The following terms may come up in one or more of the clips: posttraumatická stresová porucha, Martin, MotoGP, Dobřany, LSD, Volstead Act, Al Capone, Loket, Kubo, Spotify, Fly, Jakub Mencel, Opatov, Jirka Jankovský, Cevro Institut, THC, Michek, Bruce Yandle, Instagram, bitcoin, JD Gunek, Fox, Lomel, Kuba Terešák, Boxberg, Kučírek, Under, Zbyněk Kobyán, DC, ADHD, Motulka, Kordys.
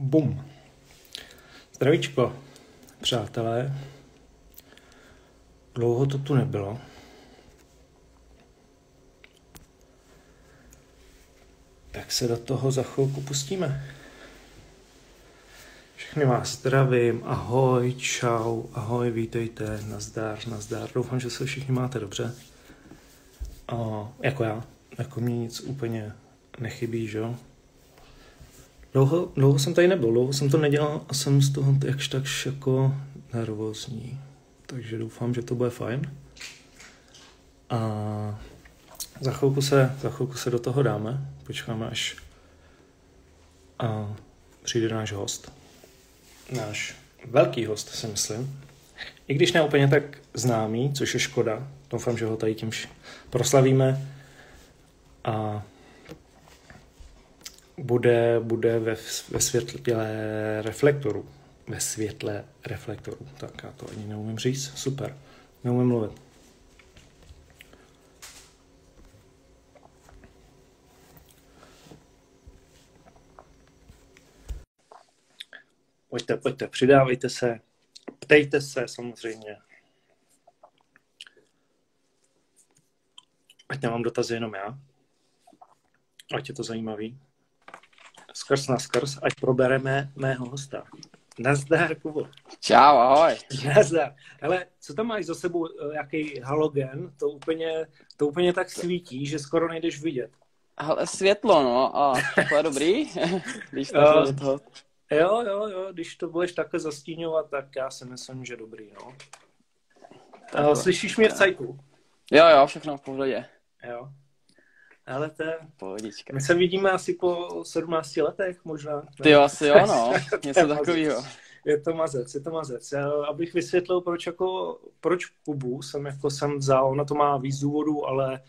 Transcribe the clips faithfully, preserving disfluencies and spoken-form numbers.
Bum. Zdravíčko, přátelé. Dlouho to tu nebylo. Tak se do toho za chvilku pustíme. Všechny vás zdravím, ahoj, čau, ahoj, vítejte, nazdár, nazdár. Doufám, že se všichni máte dobře. A jako já, jako mě nic úplně nechybí, že jo? Dlouho, dlouho jsem tady nebyl, dlouho jsem to nedělal a jsem z toho jakž takž jako nervózní. Takže doufám, že to bude fajn. A za chvilku se, za chvilku se do toho dáme, počkáme, až a přijde náš host. Náš velký host, si myslím. I když ne úplně tak známý, což je škoda. Doufám, že ho tady tím proslavíme. A Bude, bude ve, ve světle reflektoru. Ve světle reflektoru. Tak já to ani neumím říct. Super. Neumím mluvit. Pojďte, pojďte, přidávejte se. Ptejte se samozřejmě. Ať nemám dotazy jenom já. Ať je to zajímavý. Skrz na skrz, ať probereme mého hosta. Nazdar, Kubo. Čau, ahoj. Nazdar. Hele, co tam máš za sebou, jaký halogen? To úplně, to úplně tak svítí, že skoro nejdeš vidět. Hele, světlo, no. A to je dobrý, když to do toho... Jo, jo, jo, když to budeš takhle zastíňovat, tak já si myslím, že dobrý, no. Takhle. Slyšíš mě v cajku? Jo, jo, všechno v pohodě. Jo. Ale to je... Pohodička. My se vidíme asi po sedmnácti letech možná. Ty jo, asi jo, no. Něco takového. Je to mazec, je to mazec. Já, abych vysvětlil, proč jako, proč Kubu jsem jako jsem vzal, ona to má víc důvodů, ale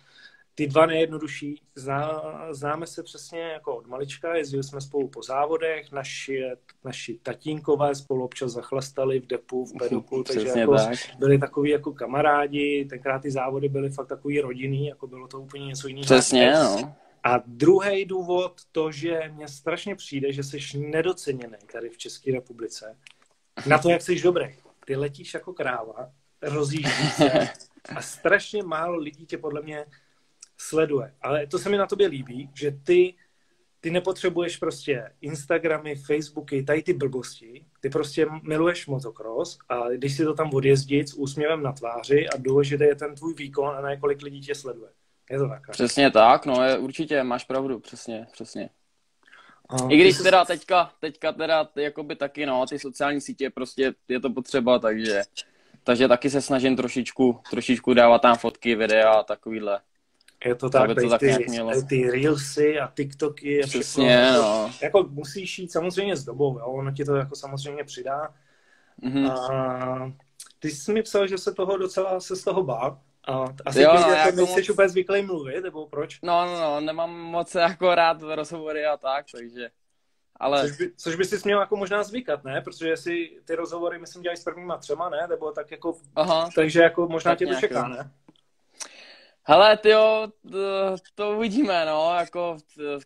ty dva nejjednodušší, zná, známe se přesně jako od malička, jezdili jsme spolu po závodech, naši, naši tatínkové spolu občas zachlastali v depu, v pedoku, takže jako tak. Byli takový jako kamarádi, tenkrát ty závody byly fakt takový rodinný, jako bylo to úplně něco jiného. Přesně, no. A druhý důvod, to, že mě strašně přijde, že jsi nedoceněný tady v České republice, na to, jak jsi dobrý. Ty letíš jako kráva, rozjíždíš se a strašně málo lidí tě podle mě sleduje. Ale to se mi na tobě líbí, že ty, ty nepotřebuješ prostě Instagramy, Facebooky, tady ty blbosti. Ty prostě miluješ motocross a když si to tam odjezdit s úsměvem na tváři a důležitý je ten tvůj výkon a na několik lidí tě sleduje. Je to tak? Přesně tak, no je, určitě, máš pravdu, přesně, přesně. A I když jsi... teda teďka, teďka teda jakoby taky, no, ty sociální sítě, prostě je to potřeba, takže, takže taky se snažím trošičku, trošičku dávat tam fotky, videa a takovýhle. Je to tak, to tak ty, ty reelsy a TikToky a přesně, všechno. No. Jako musíš jít samozřejmě s dobou, jo? Ono ti to jako samozřejmě přidá. Mm-hmm. A ty jsi mi psal, že se toho docela se z toho bál. A asi jo, no, jako nejsi moc... úplně zvyklý mluvit, nebo proč? No, no, no, nemám moc jako rád rozhovory a tak, takže... Ale... Což, by, což by si měl jako možná zvykat, ne? Protože si ty rozhovory, myslím, dělají s prvníma třema, ne? Nebo tak jako... Aha, takže jako možná tě to čeká, ne? Hele, tyjo, to, to uvidíme, no, jako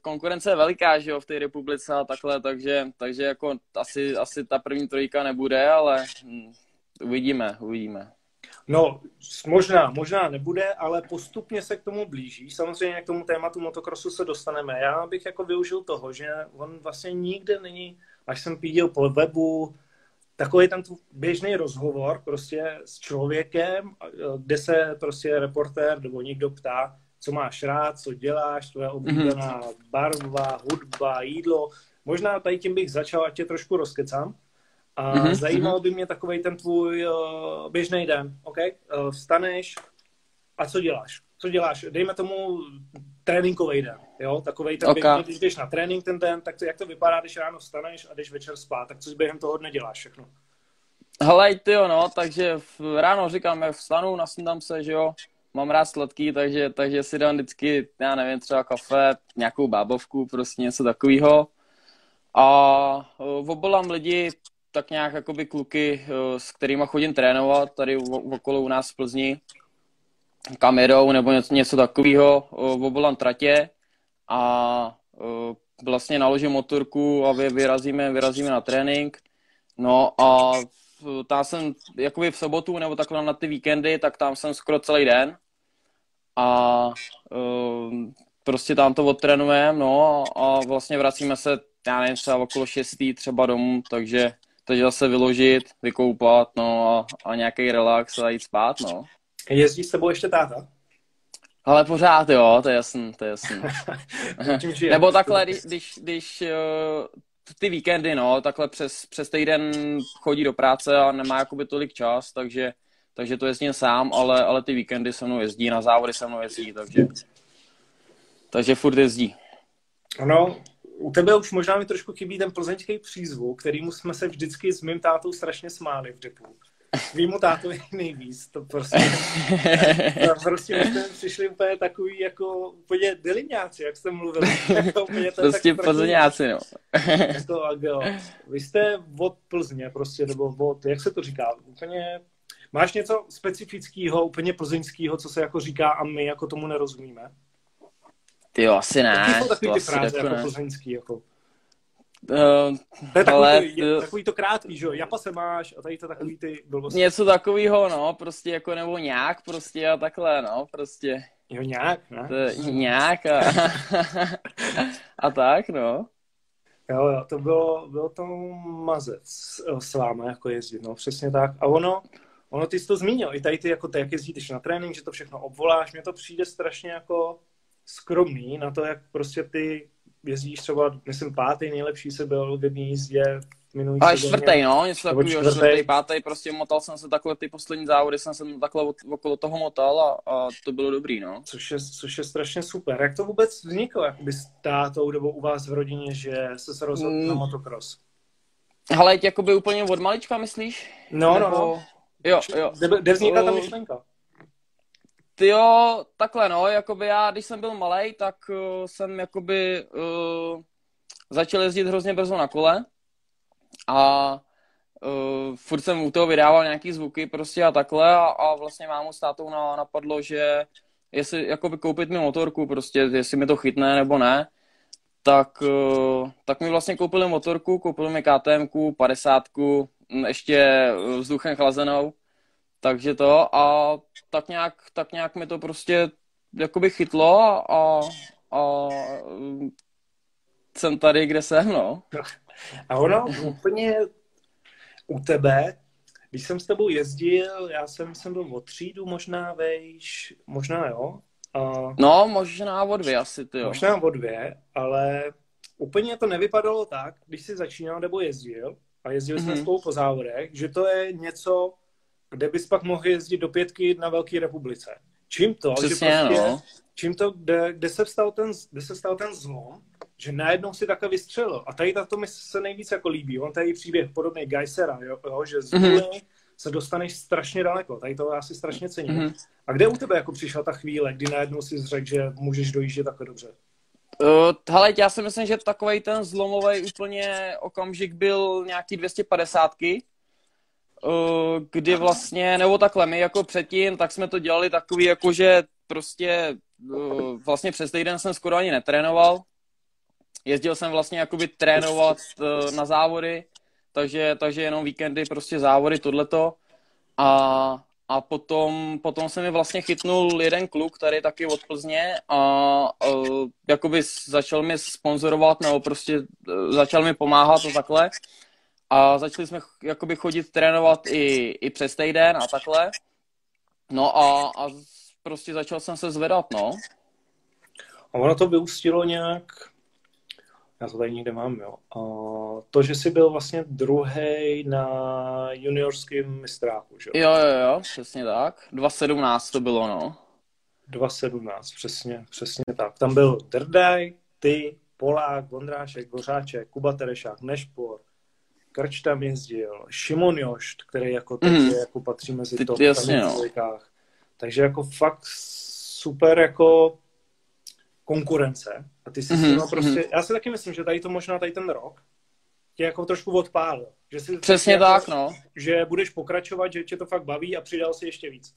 konkurence je veliká, že jo, v té republice a takhle, takže, takže jako asi, asi ta první trojka nebude, ale hm, uvidíme, uvidíme. No, možná, možná nebude, ale postupně se k tomu blíží. Samozřejmě k tomu tématu motokrosu se dostaneme. Já bych jako využil toho, že on vlastně nikde není, až jsem pídil po webu, takový ten běžný rozhovor prostě s člověkem, kde se prostě reportér nebo někdo ptá, co máš rád, co děláš, tvoje oblíbená barva, hudba, jídlo. Možná tady tím bych začal, ať tě trošku rozkecám. A mm-hmm, zajímalo by mě takovej ten tvůj uh, běžný den, ok? Uh, vstaneš a co děláš? Co děláš? Dejme tomu tréninkový den, jo? Takovej ten okay. Běžný, když jdeš na trénink ten den, tak to, jak to vypadá, když ráno vstaneš a jdeš večer spát, tak co si během toho dne děláš všechno? Hele, tyjo, no, takže ráno říkám, vstanu, nasnídám se, že jo? Mám rád sladký, takže, takže si dám vždycky, já nevím, třeba kafe, nějakou bábovku, prostě něco takovýho. A obolám lidi, tak nějak jakoby kluky, s kterýma chodím trénovat, tady okolo u nás v Plzni, kam jedou, nebo něco, něco takového, obolám tratě a vlastně naložím motorku a vyrazíme, vyrazíme na trénink. No a tam jsem jakoby v sobotu nebo takhle na ty víkendy, tak tam jsem skoro celý den a uh, prostě tam to odtrénujeme, no a vlastně vracíme se, já nevím, třeba okolo šestý třeba domů, takže takže zase vyložit, vykoupat, no a, a nějaký relax a jít spát, no. Jezdí s tebou ještě táta? Ale pořád jo, to je jasný, to je jasný. Nebo takhle, když, když ty víkendy, no, takhle přes, přes týden chodí do práce a nemá jakoby tolik čas, takže, takže to jezdím sám, ale, ale ty víkendy se mnou jezdí, na závody se mnou jezdí, takže, takže furt jezdí. Ano. U tebe už možná mi trošku chybí ten plzeňský přízvuk, kterýmu jsme se vždycky s mým tátou strašně smáli v depu. Mýmu tátovi nejvíc, to prostě... To prostě my jsme přišli úplně takový jako úplně deliňáci, jak jste mluvili. Jako, prostě plzeňáci, no. To, jo. Vy jste od Plzně prostě, nebo od, jak se to říká, úplně... Máš něco specifického, úplně plzeňského, co se jako říká a my jako tomu nerozumíme? Ty jo, asi ne. Taky jsou takový to ty fráze jako plzeňský, jako. Uh, to je ale... takový, to, takový to krátký, že jo, japa se máš a tady to takový ty blbosti. Něco takovýho, no, prostě jako nebo nějak prostě a takhle, no, prostě. Jo, nějak, ne? To, nějak a, a tak, no. Jo, jo, to bylo, bylo to mazec s váma jako jezdit, no, přesně tak. A ono... Ono, ty jsi to zmínil, i tady ty jako, ty jak jezdíš na trénink, že to všechno obvoláš, mně to přijde strašně jako... skromný na to, jak prostě ty jezdíš třeba, myslím, pátý nejlepší se byl v jedný jízdě minulý sezóně. Ale čtvrtý, no, něco takového, čtvrtý, pátý, prostě motal jsem se takhle, ty poslední závody jsem se takhle okolo toho motal a, a to bylo dobrý, no. Což je, což je strašně super. Jak to vůbec vzniklo, jakoby s tátou nebo u vás v rodině, že jste se rozhodl mm. na motocross? Hele, jakoby úplně od malička, myslíš? No, nebo... no. Jo, jo. Kde vznikla ta myšlenka? Jo, takhle no, jakoby já, když jsem byl malej, tak uh, jsem jakoby uh, začal jezdit hrozně brzo na kole a uh, furt jsem u toho vydával nějaký zvuky prostě a takhle a, a vlastně mámu s tátou na, napadlo, že jestli jakoby koupit mi motorku prostě, jestli mi to chytne nebo ne, tak, uh, tak mi vlastně koupili motorku, koupili mi KTMku, padesátku, ještě vzduchem chlazenou. Takže to a tak nějak, tak nějak mi to prostě jakoby chytlo a, a jsem tady, kde jsem, no. A ono úplně u tebe, když jsem s tebou jezdil, já jsem, jsem byl o třídu možná, vejš, možná jo. A... No, možná o dvě asi, ty jo. Možná o dvě, ale úplně to nevypadalo tak, když jsi začínal nebo jezdil a jezdili jsme mm-hmm. spolu po závodech, že to je něco... kde bys pak mohl jezdit do pětky na Velké republice. Čím to, přesně, že prostě, no. Čím to, kde, kde se vstal ten, kde se vstal ten zlom, že najednou si takhle vystřelil. A tady to mi se nejvíc jako líbí. On tady příběh podobný Geissera, jo, jo, že z mm-hmm. se dostaneš strašně daleko. Tady to já si strašně cením. Mm-hmm. A kde u tebe jako přišla ta chvíle, kdy najednou si řekl, že můžeš dojíždět takhle dobře? Uh, hele, já si myslím, že takovej ten zlomový úplně okamžik byl nějaký dvě stě padesátky. Kdy vlastně, nebo takhle, my jako předtím, tak jsme to dělali takový, jakože prostě vlastně přes týden jsem skoro ani netrénoval. Jezdil jsem vlastně jakoby trénovat na závody, takže, takže jenom víkendy prostě závody, tohleto. A, a potom, potom se mi vlastně chytnul jeden kluk tady taky od Plzně a, a jakoby začal mi sponzorovat, nebo prostě začal mi pomáhat a takhle. A začali jsme jakoby chodit trénovat i, i přes týden a takhle. No a, a prostě začal jsem se zvedat, no. A ono to vyústilo nějak, já to tady někde mám, jo. A to, že jsi byl vlastně druhý na juniorském mistráku, že jo? Jo, jo, jo, přesně tak. dvacet sedmnáct to bylo, no. dvacet sedmnáct, přesně, přesně tak. Tam byl Drdaj, ty, Polák, Ondrášek, Bořáček, Kuba Terešák, Nešpor, Krč tam jezdil, Šimon Jošt, který jako teď mm. jako patří mezi ty, top jasně, no. Člověkách. Takže jako fakt super jako konkurence. A ty jsi mm-hmm. prostě, já si taky myslím, že tady to možná tady ten rok tě jako trošku odpálil. Že jsi přesně jako, tak, no. Že budeš pokračovat, že tě to fakt baví a přidal si ještě víc.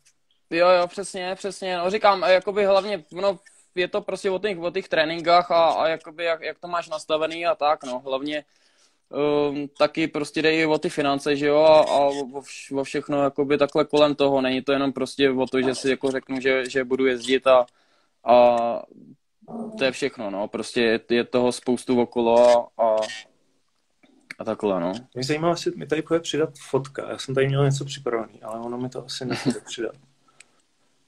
Jo, jo, přesně, přesně. No říkám, jakoby hlavně, no, je to prostě o těch, o těch tréninkách a, a jakoby jak, jak to máš nastavený a tak, no, hlavně um, taky prostě jde o ty finance, že jo, a, a o, vš, o všechno jakoby takhle kolem toho, není to jenom prostě o to, že si jako řeknu, že, že budu jezdit a, a to je všechno, no, prostě je, je toho spoustu okolo a, a A takhle, no. Mě zajímalo, jestli mi tady bude přidat fotka. Já jsem tady měl něco připravený, ale ono mi to asi nebude přidat.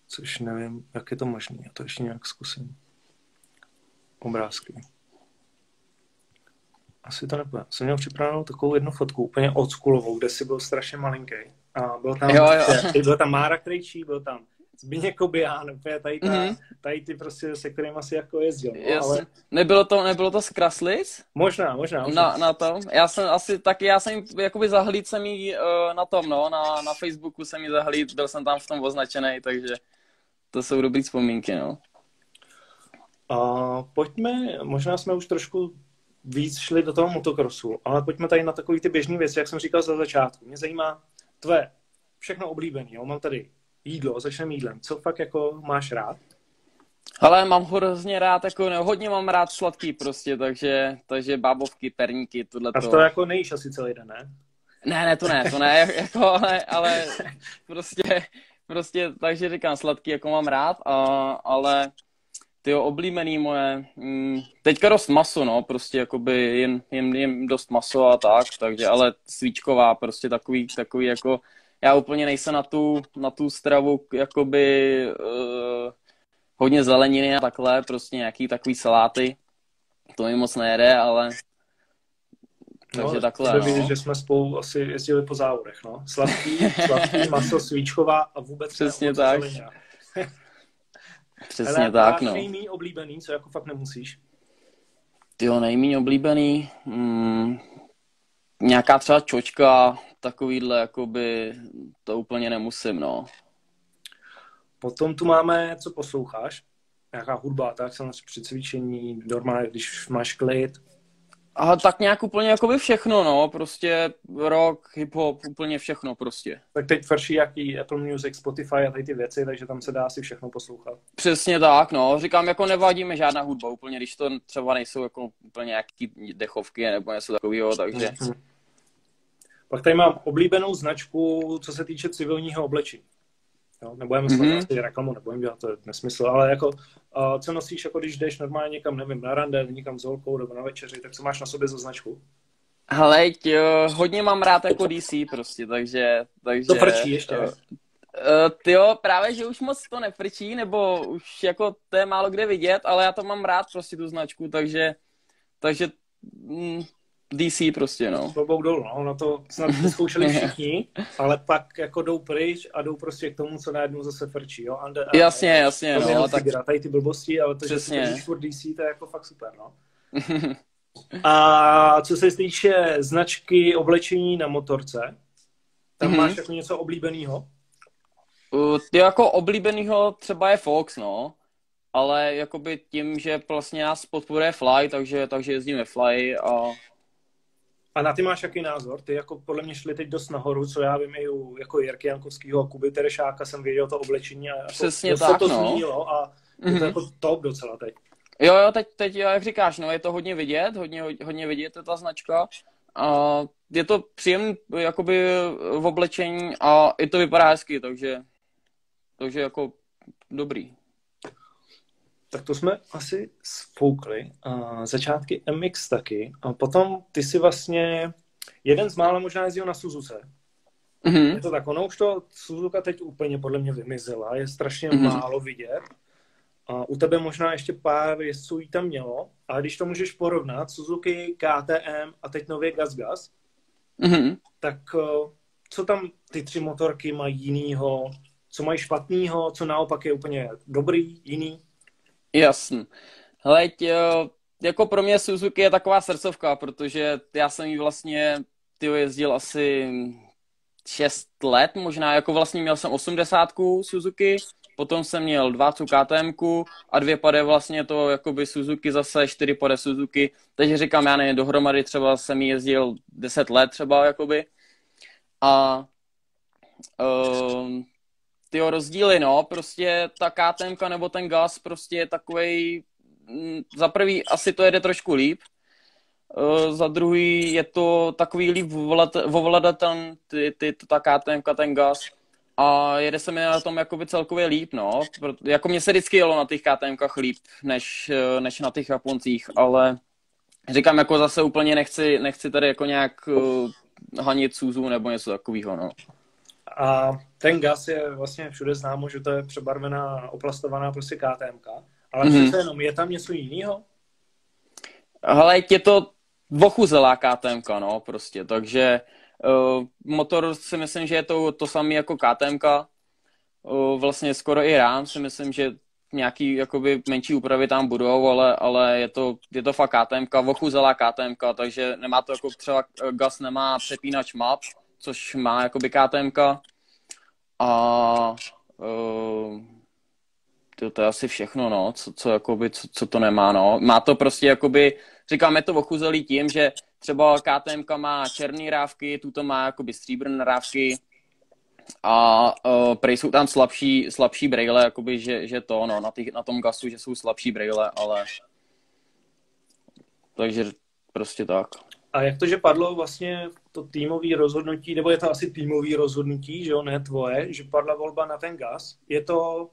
Což nevím, jak je to možné. Já to ještě nějak zkusím. Obrázky. Asi to nebude. Jsem měl připravenou takovou jednu fotku, úplně oldschoolovou, kde si byl strašně malinký. A byl tam, jo, jo. Byl tam Mára Krejčí, byl tam Zbyněk Kobyán, úplně tady, ta, mm-hmm. tady ty prostě, se kterým asi jako jezdil. No, ale... Nebylo to, nebylo to z Kraslic? Možná, možná. možná. Na, na tom, já jsem asi taky, já jsem jakoby zahlíd jsem jí uh, na tom, no, na, na Facebooku jsem jí zahlíd, byl jsem tam v tom označený, takže to jsou dobrý vzpomínky, no. Uh, pojďme, možná jsme už trošku víc šli do toho motokrosu, ale pojďme tady na takový ty běžný věci, jak jsem říkal za začátku. Mě zajímá tvé všechno oblíbený, jo, mám tady jídlo, začneme jídlem. Co fakt jako máš rád? Ale mám hrozně rád, jako no, hodně mám rád sladký prostě, takže, takže bábovky, perníky, tohleto. A to jako nejíš asi celý den, ne? Ne, ne, to ne, to ne, jako, ale, ale prostě, prostě, takže říkám sladký, jako mám rád, a, ale tyjo, oblíbený moje, mm, teďka dost maso, no, prostě jakoby jen, jen, jen dost maso a tak, takže, ale svíčková, prostě takový, takový jako. Já úplně nejsem na tu, na tu stravu jakoby uh, hodně zeleniny a takhle, prostě nějaký takový saláty. To mi moc nejede, ale takže no, takhle, no. Vidět, že jsme spolu asi jezdili po závodech, no. Sladký, sladký, maso, svíčková a vůbec přesně tak. Přesně ale tak, no. Nejméně oblíbený, co jako fakt nemusíš? Tyjo, nejméně oblíbený? Hmm, nějaká třeba čočka, takovýhle, jakoby, to úplně nemusím, no. Potom tu máme, co posloucháš, nějaká hudba, tak samozřejmě při cvičení, normálně, když máš klid. A tak nějak úplně, jakoby všechno, no, prostě rock, hip-hop, úplně všechno prostě. Tak teď frší jaký Apple Music, Spotify a tady ty věci, takže tam se dá asi všechno poslouchat. Přesně tak, no, říkám, jako nevadíme žádná hudba úplně, když to třeba nejsou jako úplně nějaký dechovky nebo něco takového, takže... Mm-hmm. Pak tady mám oblíbenou značku, co se týče civilního oblečení. Jo, nebudeme mm-hmm. sledovat reklamu, nebudeme dělat, to je nesmysl, ale jako, uh, co nosíš, jako když jdeš normálně někam, nevím, na rande, někam s holkou nebo na večeři, tak co máš na sobě za značku? Hele, jo, hodně mám rád jako D C prostě, takže... takže to prčí ještě. Uh, tyjo, právě, že už moc to neprčí, nebo už jako to je málo kde vidět, ale já to mám rád prostě tu značku, takže... takže mm, D C prostě, no. S blbou dolů, no. Na to snad zkoušeli všichni, ale pak jako jdou pryč a jdou prostě k tomu, co najednou zase frčí, jo. Under, jasně, ale, jasně, no. Tak... Tady ty blbosti, ale to, přesně. Že si D C, to je jako fakt super, no. A co se týče značky oblečení na motorce, tam mm-hmm. máš jako něco oblíbenýho? Uh, ty jako oblíbenýho třeba je Fox, no. Ale jakoby tím, že vlastně nás podporuje Fly, takže, takže jezdíme Fly a... A na ty máš jaký názor? Ty jako podle mě šli teď dost nahoru, co já vím i u jako Jirky Jankovského a Kuby Terešáka jsem viděl to oblečení a jako přesně tak, to no. Zmínilo a mm-hmm. je to jako top docela teď. Jo, jo, teď, teď jak říkáš, no, je to hodně vidět, hodně, hodně vidět je ta značka. A je to příjemný jakoby v oblečení a i to vypadá hezky, takže, takže jako dobrý. Tak to jsme asi spoukli. A začátky M X taky. A potom ty si vlastně jeden z mála možná jezdil na Suzuce. Mm-hmm. Je to tak, ono už to Suzuka teď úplně podle mě vymizela. Je strašně mm-hmm. málo vidět. A u tebe možná ještě pár jezdců jí tam mělo. Ale když to můžeš porovnat, Suzuki, K T M a teď nově GasGas, mm-hmm. tak co tam ty tři motorky mají jinýho? Co mají špatnýho? Co naopak je úplně dobrý, jiný? Jasný. Hele, tě, jako pro mě Suzuki je taková srdcovka, protože já jsem jí vlastně tyjo, jezdil asi šest let možná, jako vlastně měl jsem osmdesátku Suzuki, potom jsem měl dvacet K T M ku a dvě pade vlastně to jakoby Suzuki zase, čtyři pade Suzuki, takže říkám, já nevím, dohromady třeba jsem jí jezdil deset let třeba jakoby a... Um, tyjo, rozdíly, no, prostě ta ká té emka nebo ten Gas prostě je takovej, m, za prvý asi to jede trošku líp, e, za druhý je to takový líp ovladatelný, ty, ty, ta ká té emka, ten Gas, a jede se mi na tom jakoby celkově líp, no, jako mně se vždycky jelo na těch ká té emkách líp, než, než na těch Japoncích, ale říkám, jako zase úplně nechci, nechci tady jako nějak uh, hanit Suzu nebo něco takového, no. A ten Gas je vlastně všude známo, že to je přebarvená, oplastovaná prostě ká té emka, ale mm-hmm. přece jenom je tam něco jiného? Hele, je to ochuzelá ká té emka, no, prostě, takže uh, motor si myslím, že je to, to samé jako ká té emka, uh, vlastně skoro i rám si myslím, že nějaký jakoby menší úpravy tam budou, ale, ale je, to, je to fakt ká té emka, ochuzelá ká té emka, takže nemá to jako třeba Gas nemá přepínač map, což má jakoby ká té emka a uh, to, to je asi všechno, no, co, co, jakoby, co, co to nemá, no. Má to prostě jakoby, říkáme to ochuzelý tím, že třeba ká té emka má černý rávky, tuto má jakoby stříbrné rávky, a uh, prej jsou tam slabší, slabší brejle, jakoby, že, že to, no, na, tý, na tom Gasu, že jsou slabší brejle, ale takže prostě tak. A jak to, že padlo vlastně to týmové rozhodnutí, nebo je to asi týmové rozhodnutí, že jo, ne tvoje, že padla volba na ten Gas, je to,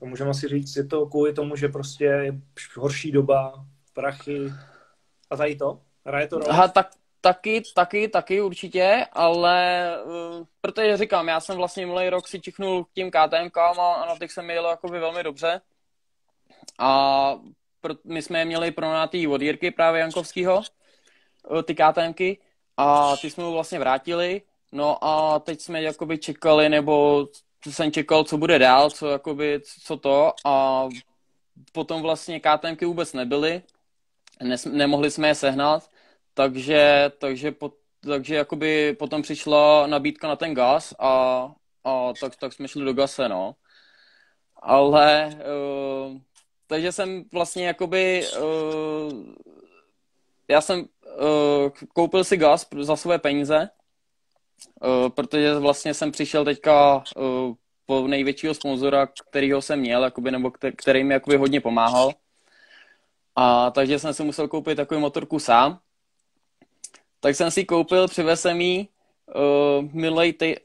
to můžeme asi říct, je to kvůli tomu, že prostě je horší doba, prachy a tady to? Hraje to roli? Aha, tak Taky, taky, taky určitě, ale uh, protože říkám, já jsem vlastně minulý rok si čichnul k tím ká té emkám a na těch se mi jelo jakoby velmi dobře. A pro, my jsme je měli pronátý od Jirky právě Jankovskýho, uh, ty ká té emky, a ty jsme ho vlastně vrátili. No a teď jsme jakoby čekali, nebo jsem čekal, co bude dál, co, jakoby, co to. A potom vlastně ká té emky vůbec nebyly, nes, nemohli jsme je sehnat. Takže, takže, po, takže jakoby potom přišla nabídka na ten Gas a, a tak, tak jsme šli do Gase, no. Ale, uh, takže jsem vlastně jakoby, uh, já jsem uh, koupil si Gas za své peníze, uh, protože vlastně jsem přišel teďka uh, po největšího sponzora, kterýho jsem měl, jakoby, nebo který mi jakoby hodně pomáhal. A takže jsem si musel koupit takovou motorku sám. Tak jsem si koupil, přivez jsem jí, uh, minulej tej,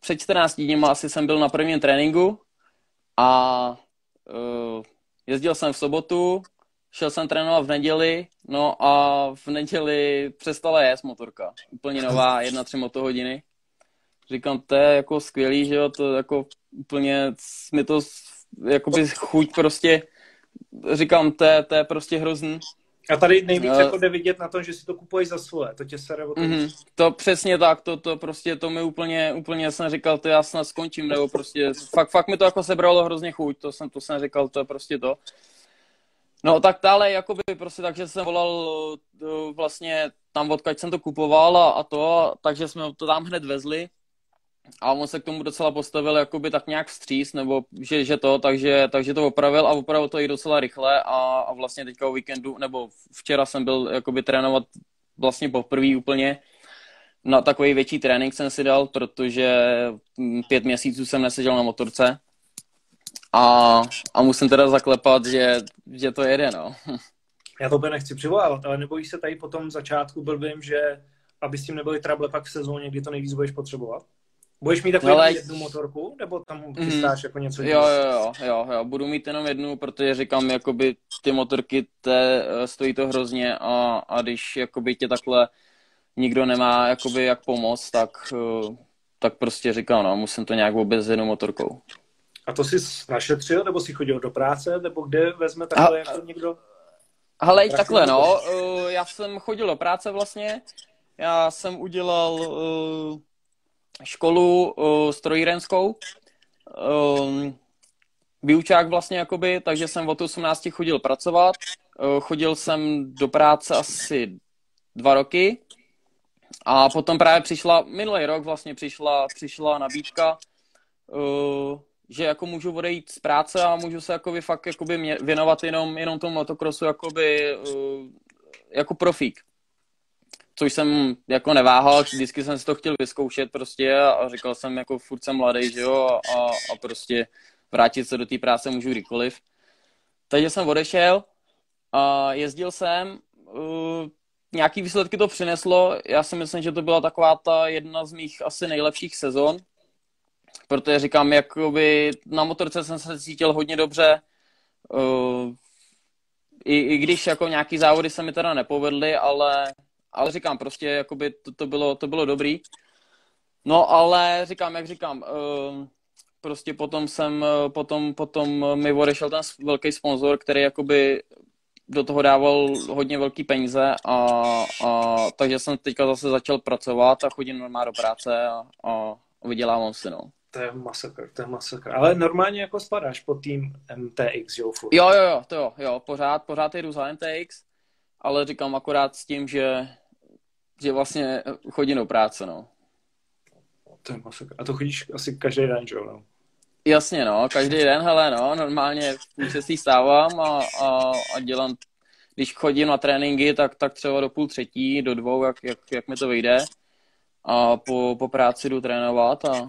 před čtrnácti dníma asi jsem byl na prvním tréninku a uh, jezdil jsem v sobotu, šel jsem trénovat v neděli, no a v neděli přestala jet motorka, úplně nová, jedna tři motohodiny. Říkám, to je jako skvělý, že jo, to jako úplně mi to jakoby chuť prostě, říkám, to je, to je prostě hrozný. A tady nejvíc no. jako jde vidět na to, že si to kupuješ za svoje, to tě sere o to. Mm, to přesně tak, to, to prostě, to mi úplně, úplně jsem říkal, to já snad skončím, nebo prostě, fakt, fakt mi to jako sebralo hrozně chuť, to jsem, to jsem říkal, to je prostě to. No tak dále, jakoby prostě, takže jsem volal vlastně tam, odkud jsem to kupoval a, a to, takže jsme to tam hned vezli a on se k tomu docela postavil jakoby tak nějak vstříc, nebo že, že to, takže, takže to opravil a opravil to i docela rychle a, a vlastně teďka o víkendu, nebo včera jsem byl jakoby trénovat vlastně poprvé úplně, na takový větší trénink jsem si dal, protože pět měsíců jsem neseděl na motorce a, a musím teda zaklepat, že, že to jede, no. Já to úplně nechci přivolávat, ale nebojíš se tady po tom začátku blbým, že aby s tím nebyly trable pak v sezóně, kdy to nejvíc budeš potřebovat? Budeš mít takovou ale... jednu motorku, nebo tam chystáš mm, jako něco jiného? Jo, jo, jo, jo, budu mít jenom jednu, protože říkám, jakoby ty motorky, te, stojí to hrozně a, a když jakoby tě takhle nikdo nemá jakoby jak pomoct, tak, tak prostě říkám, no, musím to nějak vůbec s jednou motorkou. A to jsi našetřil, nebo jsi chodil do práce, nebo kde vezme takhle a... jako někdo? Hele, takhle, no, uh, já jsem chodil do práce vlastně, já jsem udělal... Uh... školu uh, strojírenskou, um, výučák vlastně jakoby, takže jsem od osmnácti chodil pracovat, uh, chodil jsem do práce asi dva roky a potom právě přišla, minulý rok vlastně přišla, přišla nabídka, uh, že jako můžu odejít z práce a můžu se jakoby fakt jakoby mě, věnovat jenom, jenom tomu motokrosu jakoby, uh, jako profík. což jsem jako neváhal, vždycky jsem si to chtěl vyzkoušet prostě a říkal jsem, jako furt jsem mladý, že jo, a, a prostě vrátit se do té práce můžu kdykoliv. Takže jsem odešel a jezdil jsem, uh, nějaký výsledky to přineslo, já si myslím, že to byla taková ta jedna z mých asi nejlepších sezon, protože říkám, jakoby na motorce jsem se cítil hodně dobře, uh, i, i když jako nějaký závody se mi teda nepovedly, ale, ale říkám, prostě jakoby to, to, bylo, to bylo dobrý. No ale říkám, jak říkám, uh, prostě potom jsem, potom, potom mi odešel ten velký sponzor, který jakoby do toho dával hodně velký peníze a, a takže jsem teďka zase začal pracovat a chodím normálně do práce a, a vydělávám si, no. To je masakr, to je masakr. Ale normálně jako spadáš pod tým M T X, jo? Furt. Jo, jo, jo, to jo, jo, pořád, pořád jdu za M T X, ale říkám akorát s tím, že, že vlastně chodím do práce, no. To je masakr. A to chodíš asi každý den, jo, no? Jasně, no, každý den, hele, no, normálně půl šestý stávám a, a, a dělám, když chodím na tréninky, tak, tak třeba do půl třetí, do dvou, jak, jak, jak mi to vyjde. A po, po práci jdu trénovat a...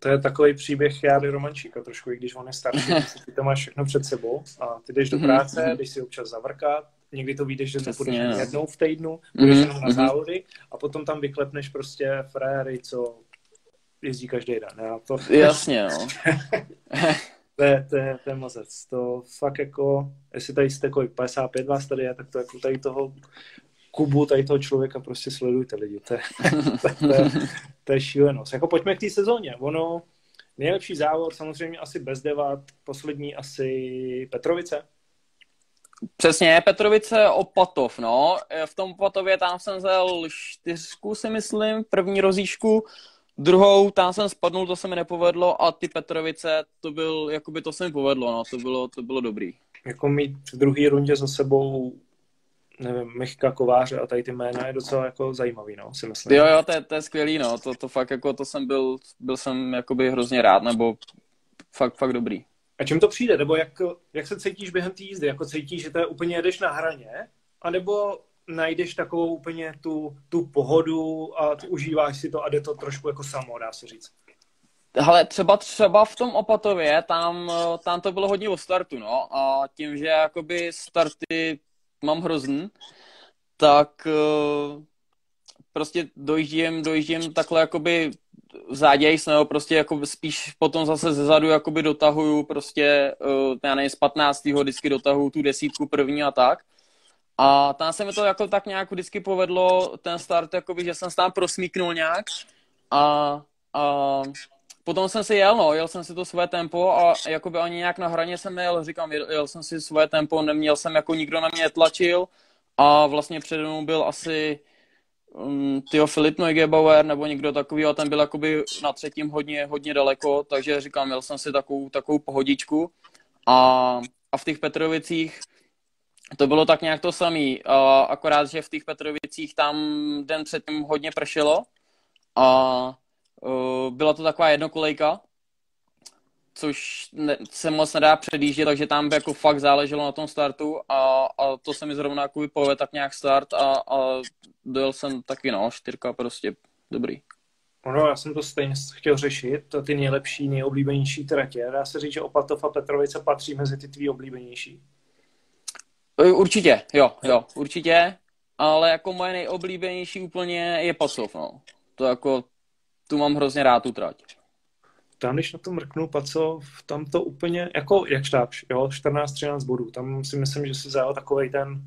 To je takový příběh Járy Romančíka trošku, i když on je starší, ty to máš všechno před sebou a ty jdeš do práce, jdeš si občas zavrkat, někdy to vyjdeš, že nepůjdeš no. jednou v týdnu, půjdeš mm-hmm. jenom na závody a potom tam vyklepneš prostě fréry, co jezdí každý den. Já to... Jasně, no. To je, to je, to je mazec. To fakt jako, jestli tady jste kolik, padesát pět vás tady je, tak to jako tady toho Kubu, tady toho člověka, prostě sledujte lidi. To je, to je, to je šílenost. Jako pojďme k té sezóně. Ono, nejlepší závod, samozřejmě asi bez devat, poslední asi Petrovice. Přesně, Petrovice, Opatov, no. V tom Opatově tam jsem zel čtyřku, si myslím, první rozíšku. Druhou, tam jsem spadnul, to se mi nepovedlo a ty Petrovice, to byl, jakoby to se mi povedlo, no, to bylo, to bylo dobrý. Jako mít v druhé rundě za sebou, nevím, Michka Kováře a tady ty jména je docela jako zajímavý, no, si myslím. Jo, jo, to je, to je skvělý, no, to, to fakt jako, to jsem byl, byl jsem jakoby hrozně rád, nebo fakt, fakt dobrý. A čím to přijde, nebo jak, jak se cítíš během té jízdy, jako cítíš, že to je úplně jedeš na hraně, anebo... najdeš takovou úplně tu, tu pohodu a ty užíváš si to a jde to trošku jako samo, dá se říct. Hele, třeba, třeba v tom Opatově, tam, tam to bylo hodně o startu, no. A tím, že jakoby starty mám hrozný, tak prostě dojíždím, dojíždím takhle jakoby zádějs, nebo prostě jako spíš potom zase zezadu jakoby dotahuju prostě, já nevím, z patnáctého vždycky dotahuju tu desítku první a tak. A tam se mi to jako tak nějak vždycky povedlo, ten start, jakoby, že jsem se tam prosmíknul nějak a, a potom jsem si jel, no, jel jsem si to svoje tempo a jakoby ani nějak na hraně jsem nejel, říkám, jel, jel jsem si svoje tempo, neměl jsem, jako nikdo na mě tlačil a vlastně přede mnou byl asi um, tyjo Filip Neugebauer nebo někdo takový a ten byl jakoby na třetím hodně, hodně daleko, takže říkám, jel jsem si takovou, takovou pohodičku a, a v těch Petrovicích to bylo tak nějak to samý, akorát, že v těch Petrovicích tam den předtím hodně pršelo a byla to taková jednokolejka, což se moc nedá předjíždět, takže tam by jako fakt záleželo na tom startu a, a to se mi zrovna jako povede tak nějak start a, a dojel jsem taky, no, čtyřka prostě dobrý. No, já jsem to stejně chtěl řešit, to ty nejlepší, nejoblíbenější tratě. Dá se říct, že Opatov a Petrovice patří mezi ty tvý oblíbenější? Určitě, jo, jo, určitě, ale jako moje nejoblíbenější úplně je Pacov, no. To jako, tu mám hrozně rád tu trať. Tam, když na to mrknu Pacov, tam to úplně, jako, jak štábš, jo, čtrnáct třináct bodů, tam si myslím, že si zajel takovej ten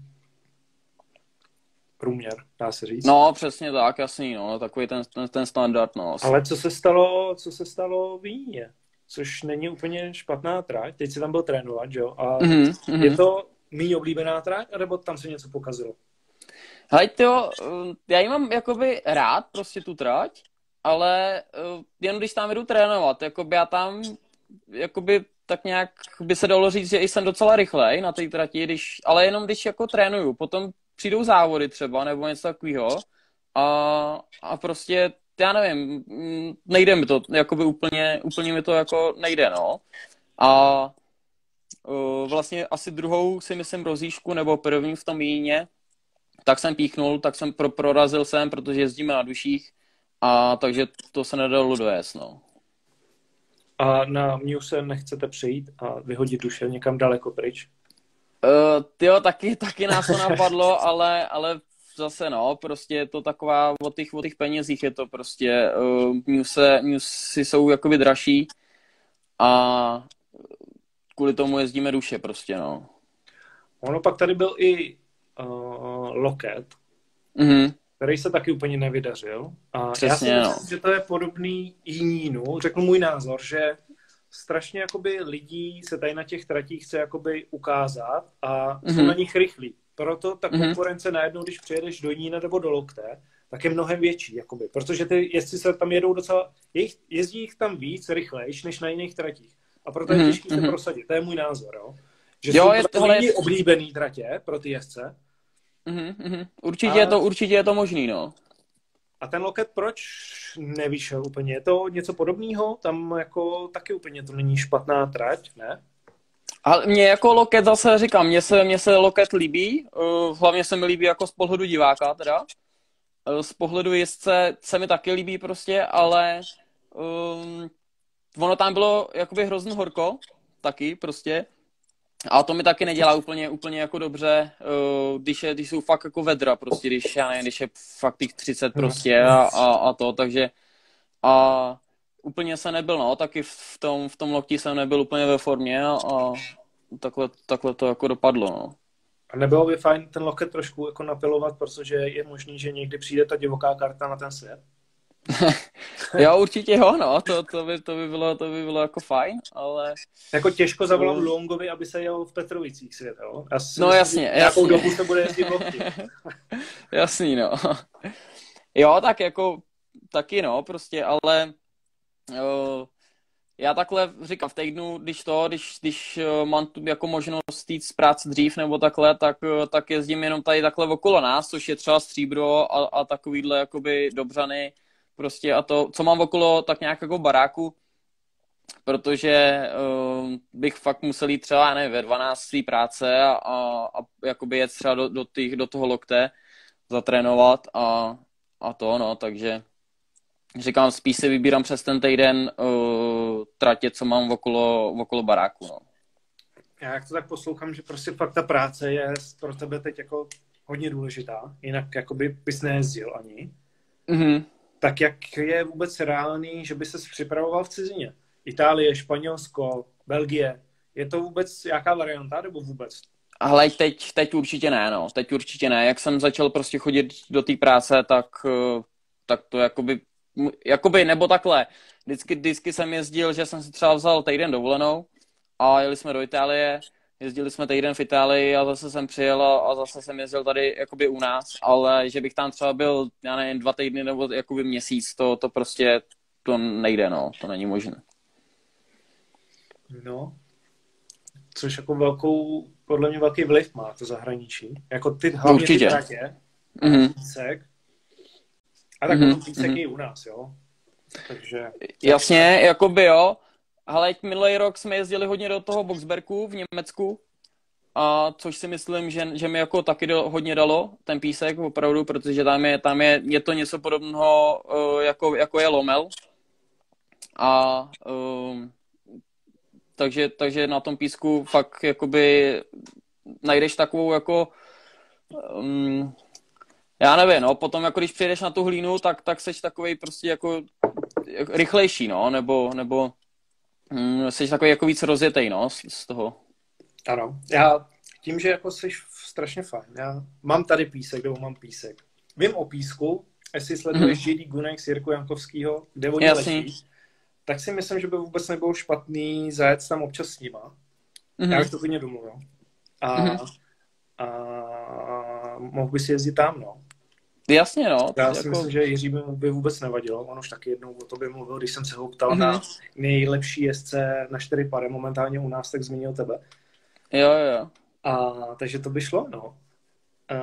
průměr, dá se říct. No, přesně tak, jasný, no, takový ten, ten, ten standard, no. Ale co se stalo, co se stalo v Jině, což není úplně špatná trať, teď si tam byl trénovat, jo, a mm-hmm. je to... Míň oblíbená trať, nebo tam se něco pokazilo? Hejte jo, já ji mám jakoby rád, prostě tu trať, ale jen když tam jdu trénovat, jakoby já tam, jakoby tak nějak by se dalo říct, že jsem docela rychlej na té trati, když, ale jenom když jako trénuju, potom přijdou závody třeba, nebo něco takového a, a prostě, já nevím, nejde mi to, jakoby úplně, úplně mi to jako nejde, no. A vlastně asi druhou si myslím rozjížku nebo první v tom Jíně tak jsem píchnul, tak jsem pro, prorazil jsem, protože jezdíme na duších, a takže to se nedalo dojezd, no. A na Miu se nechcete přejít a vyhodit duše někam daleko pryč? Uh, tyjo, taky, taky nás to napadlo, ale, ale zase no, prostě je to taková, o těch, o těch penězích je to prostě, uh, Muse, Musey jsou jakoby dražší a kvůli tomu jezdíme duše prostě, no. Ono pak tady byl i uh, Loket, mm-hmm. který se taky úplně nevydařil. A přesně, já si myslím, no. že to je podobný jinínu. Řeknu můj názor, že strašně jakoby lidí se tady na těch tratích chce jakoby ukázat a mm-hmm. jsou na nich rychlí. Proto ta konkurence mm-hmm. najednou, když přijedeš do Nína nebo do Lokte, tak je mnohem větší. Jakoby. Protože ty jezdci se tam jedou docela... Jejich, jezdí jich tam víc rychlejš než na jiných tratích. A proto je mm-hmm. těžký se prosadit. To je můj názor. Jo? Že jo, jsou to nejvíc oblíbený tratě pro ty jezdce. Mm-hmm. Určitě, a... je to, určitě je to možný, no. A ten Loket proč nevyšel úplně? Je to něco podobného? Tam jako taky úplně to není špatná trať, ne? Ale mě jako Loket zase říkám, mně se, mně se Loket líbí, uh, hlavně se mi líbí jako z pohledu diváka teda, uh, z pohledu jezdce se mi taky líbí prostě, ale um, ono tam bylo jakoby hrozně horko, taky prostě, a to mi taky nedělá úplně, úplně jako dobře, uh, když, je, když jsou fakt jako vedra prostě, když, já nevím, když je fakt těch třicet prostě a, a, a to, takže a... Úplně se nebyl, no, taky v tom, v tom Lokti jsem nebyl úplně ve formě a, a takhle, takhle to jako dopadlo, no. A nebylo by fajn ten Loket trošku jako napilovat, protože je možný, že někdy přijde ta divoká karta na ten svět? Jo, určitě jo, no, to, to, by, to, by bylo, to by bylo jako fajn, ale... Jako těžko zavolám no. Longovi, aby se jel v Petrovicích svět, jo? Asi no myslím, jasně, jasně. Jakou dobu se bude jezdit v Lokti. Jasný, no. Jo, tak jako, taky no, prostě, ale... Já takhle říkám, v týdnu, když to, když, když mám tu jako možnost jít z práce dřív nebo takhle, tak, tak jezdím jenom tady takhle okolo nás, což je třeba Stříbro a, a takovýhle jakoby Dobřany prostě a to, co mám okolo, tak nějak jako baráku, protože uh, bych fakt musel jít třeba, nevím, ve dvanáct svý práce a, a, a jakoby jet třeba do, do, těch, do toho Lokte, zatrénovat a, a to, no, takže... Říkám, spíš si vybírám přes ten týden uh, tratě, co mám okolo, okolo baráku. No. Já jak to tak poslouchám, že prostě fakt ta práce je pro tebe teď jako hodně důležitá, jinak jakoby bys nejezdil ani. Mm-hmm. Tak jak je vůbec reálný, že by ses připravoval v cizině? Itálie, Španělsko, Belgie, je to vůbec jaká varianta nebo vůbec? Ale teď, teď určitě ne, no. Teď určitě ne. Jak jsem začal prostě chodit do té práce, tak, tak to jakoby Jakoby, nebo takhle, vždycky, vždycky jsem jezdil, že jsem si třeba vzal týden dovolenou a jeli jsme do Itálie, jezdili jsme týden v Itálii a zase jsem přijel a zase jsem jezdil tady jakoby u nás, ale že bych tam třeba byl, já nevím, dva týdny nebo jakoby měsíc, to, to prostě, to nejde, no, to není možné. No, což jako velkou, podle mě velký vliv má to zahraničí, jako ty hlavně ty tratě, mm-hmm. tísek, a tak mm-hmm. písek i u nás, jo? Takže... Jasně, jakoby jo. Ale minulý rok jsme jezdili hodně do toho Boxberku v Německu, a což si myslím, že, že mi jako taky do, hodně dalo ten písek opravdu, protože tam je, tam je, je to něco podobného, uh, jako, jako je Lomel. A um, takže, takže na tom písku fakt jakoby najdeš takovou jako... Um, Já nevím, no, potom jako když přijedeš na tu hlínu, tak, tak seš takovej prostě jako rychlejší, no, nebo, nebo mm, seš takovej jako víc rozjetej, no, z, z toho. Ano, já tím, že jako seš strašně fajn, já mám tady písek, nebo mám písek. Vím o písku, jestli sleduješ J D Gunek s Jirku Jankovskýho, kde oni Jasný. letí, tak si myslím, že by vůbec nebylo špatný zajet tam občas s nima. Mm-hmm. Já už to hodně domluvil. A, mm-hmm. a, a mohl by si jezdit tam, no. Jasně, no. Já si jako... myslím, že Jiří by vůbec nevadilo. On už taky jednou o tobě mluvil, když jsem se ho ptal mm-hmm. na nejlepší jezdce na čtyři pare momentálně u nás, tak zmínil tebe. Jo, jo. A takže to by šlo, no.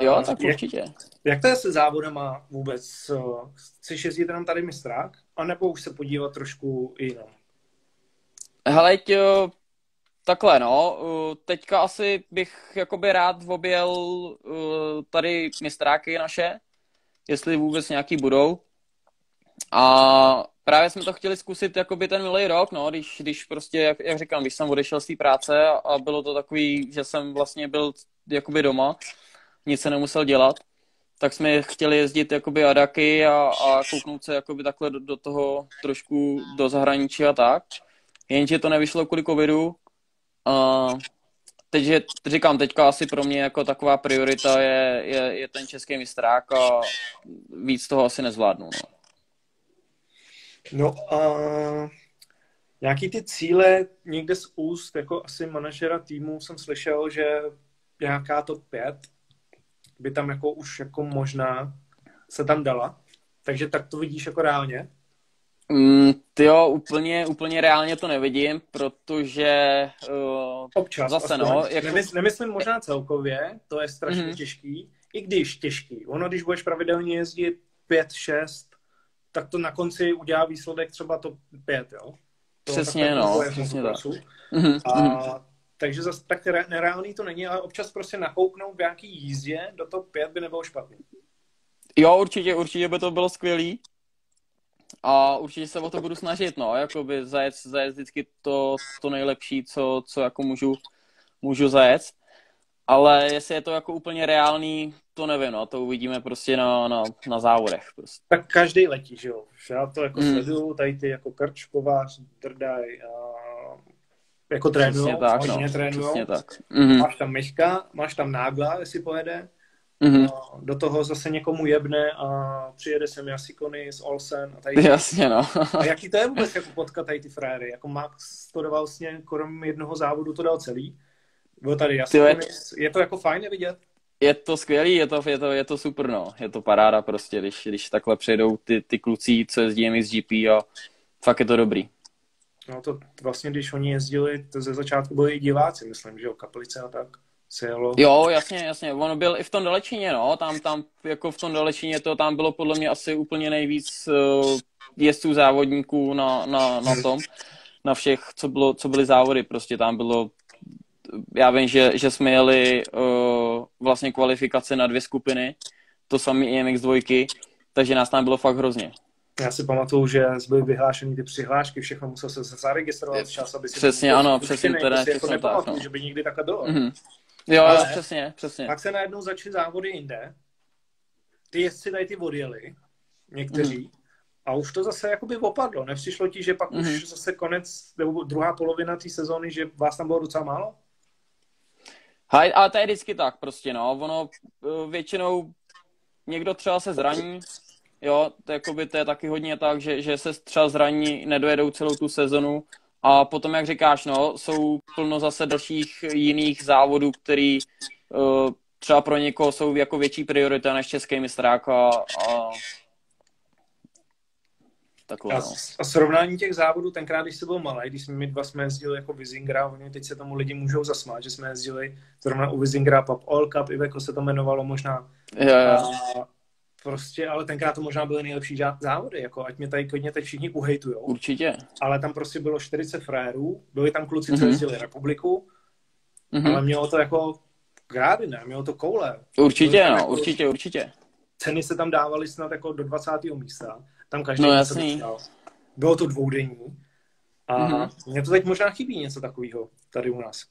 Jo, a, tak jak, určitě. Jak to je se závodama vůbec? Chceš jezdit nám tady mistrák? A nebo už se podívat trošku jinam? Hele, Takhle no, teďka asi bych jakoby rád objel tady mistráky naše, jestli vůbec nějaký budou. A právě jsme to chtěli zkusit jakoby ten milý rok, no, když, když prostě, jak, jak říkám, když jsem odešel z té práce a, a bylo to takový, že jsem vlastně byl jakoby doma, nic se nemusel dělat, tak jsme chtěli jezdit jakoby adaky a, a kouknout se jakoby takhle do, do toho trošku do zahraničí a tak. Jenže to nevyšlo kvůli covidu. Uh, takže říkám, teďka asi pro mě jako taková priorita je, je, je ten český mistrák a víc toho asi nezvládnu. No, no a nějaký ty cíle někde z úst, jako asi manažera týmu jsem slyšel, že nějaká top pět by tam jako už jako možná se tam dala, takže tak to vidíš jako reálně? Mm, tyjo, úplně, úplně reálně to nevidím, protože uh, občas, zase aspoň. No. Jako... Nemysl, nemyslím možná celkově, to je strašně mm-hmm. těžký, i když těžký. Ono, když budeš pravidelně jezdit pět šest, tak to na konci udělá výsledek třeba top pět, jo? To přesně, no, přesně tak. Mm-hmm. A, takže zase tak nereálný to není, ale občas prostě nakouknout v nějaký jízdě do top pět by nebylo špatný. Jo, určitě, určitě by to bylo skvělý. A určitě se o to budu snažit, no, jakoby zajet, zajet vždycky to, to nejlepší, co, co jako můžu, můžu zajet. Ale jestli je to jako úplně reálný, to nevím, no, to uvidíme prostě na, na, na závodech. Prostě. Tak každý letí, že jo, já to jako mm. sleduju, tady ty jako Krč, Kovář, Drdaj, a jako trénujou, hodně no, trénujou. Mm-hmm. Máš tam Mechka, máš tam Nágla, jestli pojede. Mm-hmm. No, do toho zase někomu jebne a přijede sem Jasikony z Olsen a tady. Jasně, no. A jaký to je vůbec jako potkat tady ty frajery? Jako Max to dával vlastně, krom jednoho závodu to dal celý. Byl tady Jasikony. Je to jako fajn je vidět? Je to skvělý, je to, je to, je to super, no. Je to paráda prostě, když, když takhle přejdou ty, ty kluci, co jezdí mi z G P a fakt je to dobrý. No to vlastně, když oni jezdili, to ze začátku byli i diváci, myslím, že jo, Kaplice a tak. Celo. Jo, jasně, jasně. Ono byl i v tom Dalečině, no. Tam, tam, jako v tom Dalečině to tam bylo podle mě asi úplně nejvíc uh, jezdců závodníků na, na, na tom. Na všech, co, bylo, co byly závody. Prostě tam bylo... Já vím, že, že jsme jeli uh, vlastně kvalifikace na dvě skupiny. To samé i M X dva. Takže nás tam bylo fakt hrozně. Já si pamatuju, že byly vyhlášený ty přihlášky, všechno musel se zaregistrovat včas, aby si... Přesně, ano, přesně. Že by nikdy takhle bylo. Mm-hmm. Jo, ale přesně, přesně. Pak se najednou začaly závody jinde, ty jezdci tady ty odjeli, někteří, mm. a už to zase jakoby opadlo. Nepřišlo ti, že pak mm. už zase konec, nebo druhá polovina té sezóny, že vás tam bylo docela málo? Hej, ale to je vždycky tak prostě, no. Ono většinou někdo třeba se zraní, jo, to, jakoby, to je taky hodně tak, že, že se třeba zraní, nedojedou celou tu sezonu. A potom, jak říkáš, no, jsou plno zase dalších jiných závodů, který uh, třeba pro někoho jsou jako větší priorita než český mistrák a, a... takové. A, no. A srovnání těch závodů, tenkrát, když jsi byl malý, když jsme my dva jsme jezdili jako Vizingera, oni teď se tomu lidi můžou zasmát, že jsme jezdili zrovna u Vizingera Pub All Cup, Iveko se to jmenovalo možná. Jo, jo. A... Prostě, ale tenkrát to možná byly nejlepší závody, jako ať mě tady klidně teď všichni uhejtujou. Určitě. Ale tam prostě bylo čtyřicet frajerů, byli tam kluci, co jezdili mm-hmm. republiku, mm-hmm. ale mělo to jako grády, ne? Mělo to koule. Určitě, no, jako, určitě, určitě. Ceny se tam dávaly snad jako do dvacátého místa, tam každý no, se dostal. Bylo to dvoudenní a mm-hmm. mě to teď možná chybí něco takového tady u nás.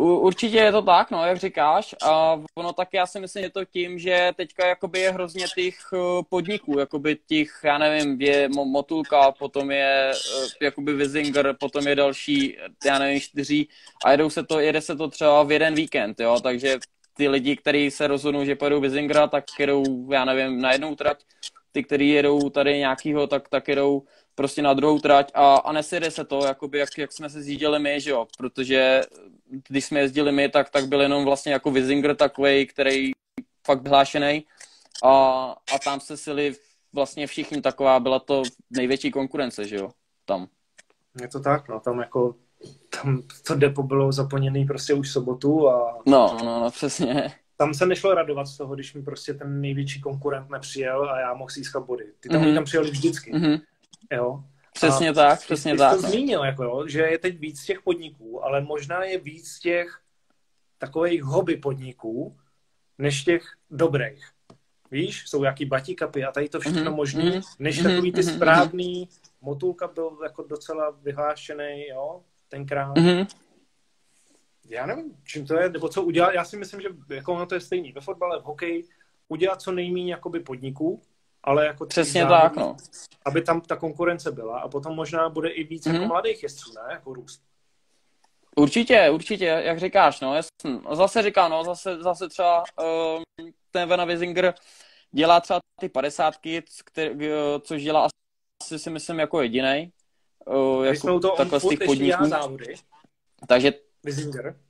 Určitě je to tak, no, jak říkáš. A ono tak já si myslím, že to tím, že teďka jakoby je hrozně těch podniků, jakoby těch, já nevím, je Motulka, potom je jakoby Vizinger, potom je další, já nevím, čtyři a jedou se to, jede se to třeba v jeden víkend, jo, takže ty lidi, kteří se rozhodnou, že pojedou Vizingera, tak jedou, já nevím, na jednou trať, ty, kteří jedou tady nějakýho, tak, tak jedou prostě na druhou trať a, a nesjede se to, jakoby, jak, jak jsme se zjížděli my, že jo, protože když jsme jezdili my, tak, tak byl jenom vlastně jako Vizinger takovej, který fakt vyhlášenej a, a tam se sjeli vlastně všichni taková, byla to největší konkurence, že jo, tam. Je to tak, no, tam jako, tam to depo bylo zaplněný prostě už sobotu a... No, no, no, přesně. Tam se nešlo radovat z toho, když mi prostě ten největší konkurent nepřijel a já mohl získat body. Ty tam, mm-hmm. tam přijeli vždycky, mm-hmm. jo. Přesně a, tak, přesně tak. Jsi to zmínil, jako, jo, že je teď víc těch podniků, ale možná je víc těch takových hobby podniků, než těch dobrých. Víš, jsou jaký batíkapy a tady to všechno mm-hmm. možný, než takový ty mm-hmm. správný. Motulka byl jako docela vyhlášený, jo, tenkrát. Mm-hmm. Já nevím, čím to je, nebo co udělat. Já si myslím, že jako ono to je stejný ve fotbale, v hokeji, udělat co nejméně jakoby podniků, ale jako přesně zároveň, tak, no. Aby tam ta konkurence byla a potom možná bude i víc mm-hmm. jako mladých jezdců, ne, jako růst. Určitě, určitě, jak říkáš, no, jasný. Zase říkám, no, zase, zase třeba uh, ten Vizinger dělá třeba ty padesátky, který, což dělá asi si myslím jako jedinej, uh, jako takhle z těch podniků. Takže Vizinger.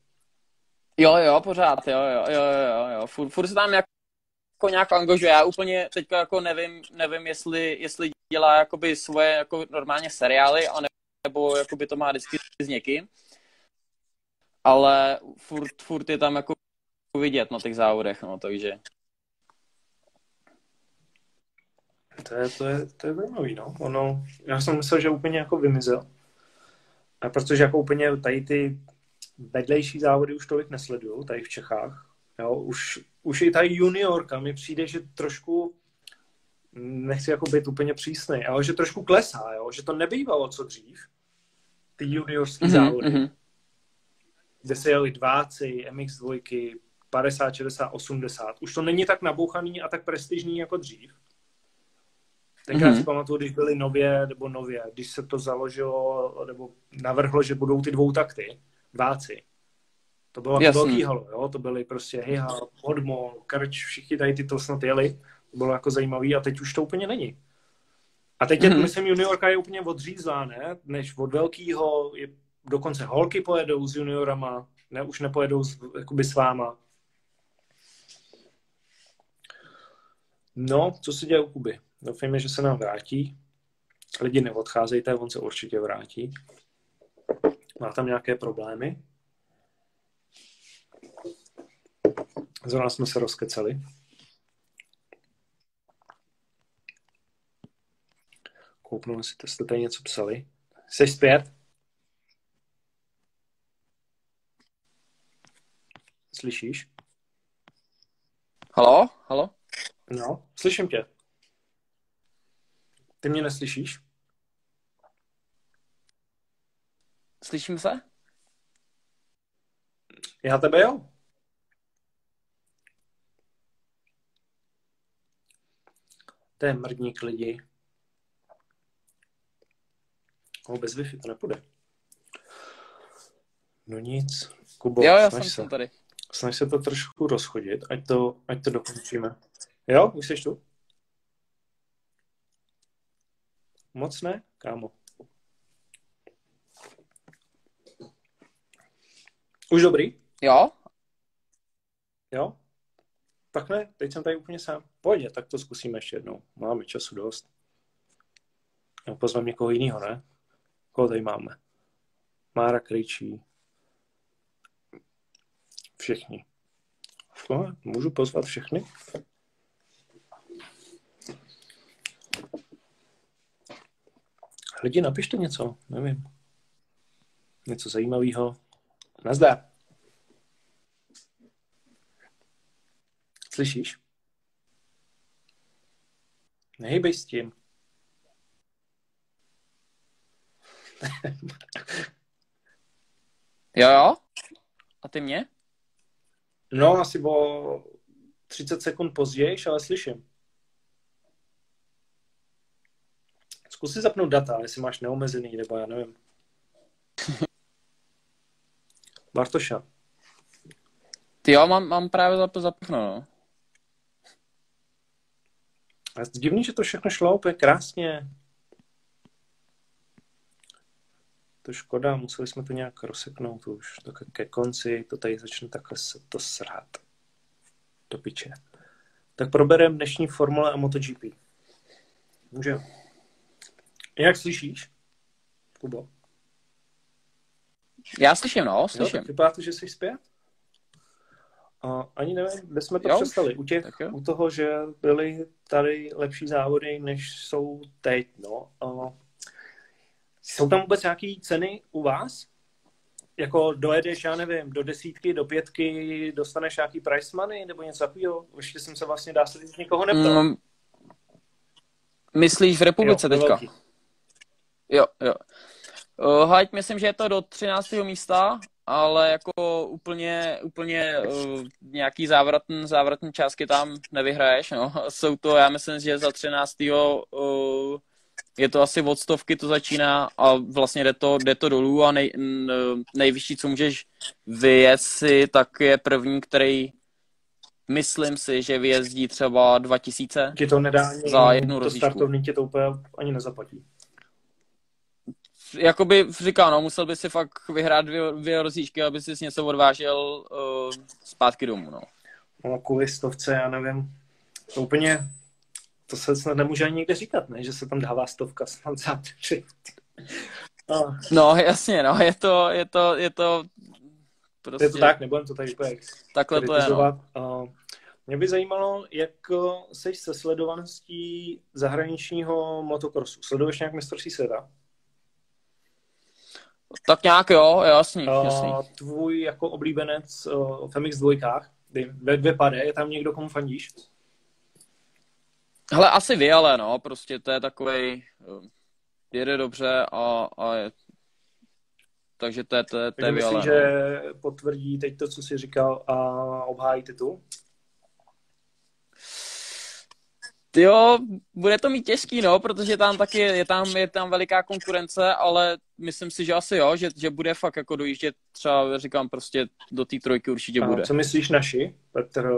Jo, jo, pořád, jo, jo, jo, jo, jo. Furt, furt se tam jako nějak angažuje. Já úplně teďka jako nevím, nevím, jestli, jestli dělá jakoby svoje jako normálně seriály, anebo, nebo jakoby to má vždycky s někým. Ale furt, furt je tam jako vidět na těch závodech, no, takže. To je, to je, to je zajímavý, no. Ono, já jsem myslel, že úplně jako vymizel. A protože jako úplně tady ty vedlejší závody už tolik nesleduju, tady v Čechách. Jo, už, už i tady juniorka mi přijde, že trošku, nechci jako být úplně přísnej, ale že trošku klesá, jo, že to nebývalo co dřív, ty juniorský mm-hmm, závody. Mm-hmm. Kde se jeli dváci, em iks dva, padesát, šedesát, osmdesát. Už to není tak nabouchaný a tak prestižní jako dřív. Tenkrát mm-hmm. si pamatuju, když byly nově, nebo nově, když se to založilo, nebo navrhlo, že budou ty dvou takty, dváci. To bylo jako velký halo, jo? To byly prostě hejhal, odmol, krč, všichni tady ty to snad jeli. To bylo jako zajímavý a teď už to úplně není. A teď, mm-hmm. jak myslím, juniorka je úplně odřízlá, ne? Než od velkýho je... Dokonce holky pojedou s juniorama, ne, už nepojedou s, jakoby s váma. No, co se děje u Kuby? Doufejme, že se nám vrátí. Lidi neodcházejte, on se určitě vrátí. Má tam nějaké problémy. Zrovna jsme se rozkecali. Kouknu, jestli jste tady něco psali. Jsi zpět? Slyšíš? Haló? Haló? No, slyším tě. Ty mě neslyšíš? Slyším se? Já tebe jo. To je mrdník lidi. O, bez Wi-Fi to nepůjde. No nic. Kubo, jo, já jsem se. tady. Snaž se to trošku rozchodit, ať to, ať to dokončíme. Jo, už jsi tu? Moc ne, kámo. Už dobrý? Jo. Jo? Tak ne, teď jsem tady úplně sám. Pojď, tak to zkusíme ještě jednou. Máme času dost. Já pozvám někoho jiného, ne? Koho tady máme? Mára Krejčí. Všichni. No, můžu pozvat všechny? Lidi, napište něco, nevím. Něco zajímavého. Nazdar. Slyšíš? Nehybej s tím. Jo, jo. A ty mě? No, asi o třicet sekund později, ale slyším. Zkus si zapnout data, jestli máš neomezený, nebo já nevím. Bartoša. Ty jo, mám, mám právě zap, zapnout. A divný, že to všechno šlo úplně krásně. To škoda, museli jsme to nějak rozseknout už. Tak ke konci to tady začne takhle to srát. Do piče. Tak probereme dnešní formule a MotoGP. Můžeme. Jak slyšíš, Kubo? Já slyším, no, slyším. Jo, vypadá to, že jsi zpět? A ani nevím, kde jsme to jo, přestali. U, těch, u toho, že byly tady lepší závody, než jsou teď, no. A Jsou tam vůbec nějaké ceny u vás? Jako dojedeš, já nevím, do desítky, do pětky, dostaneš nějaký price money nebo něco takového? Ještě jsem se vlastně, dá se říct, nikoho neptal. Mm, myslíš v republice jo, teďka? Velký. Jo, jo. Uh, hajt, myslím, že je to do třináctého místa, ale jako úplně, úplně uh, nějaký závratný, závratný částky tam nevyhraješ, no. Jsou to, já myslím, že za třináctého Uh, je to asi od stovky, to začíná a vlastně jde to, jde to dolů a nej, nejvyšší, co můžeš vyjet si, tak je první, který myslím si, že vyjezdí třeba dva tisíce Ti to nedá ani za jednu to rozjížku. Startovní tě to úplně ani nezaplatí. Jakoby říkám, no, musel by si fakt vyhrát dvě, dvě rozjížky, aby si něco odvážel uh, zpátky domů, no. No, kvůli stovce, já nevím, to úplně... To se snad nemůže ani někde říkat, ne? Že se tam dává stovka snad za tři. No. no jasně, no, je to, je to, je to prostě... Je to tak, nebudem to tady úplně takhle kritizovat. To je, no. Mě by zajímalo, jak jsi se sledovaností zahraničního motokrosu. Sleduješ nějak mistrovství světa? Tak nějak jo, jasný, jasný. Tvůj jako oblíbenec v em iks dvě, ve dvě pade, je tam někdo, komu fandíš? Hele, asi Viale, no, prostě to je takovej, jede dobře a, a je... takže to je, to je, to je Viale. Myslím, no. Že potvrdí teď to, co jsi říkal a obhájí titul? Jo, bude to mít těžký, no, protože tam taky je tam, je tam veliká konkurence, ale myslím si, že asi jo, že, že bude fakt jako dojíždět třeba, říkám, prostě do té trojky určitě a bude. Co myslíš naši? Petr,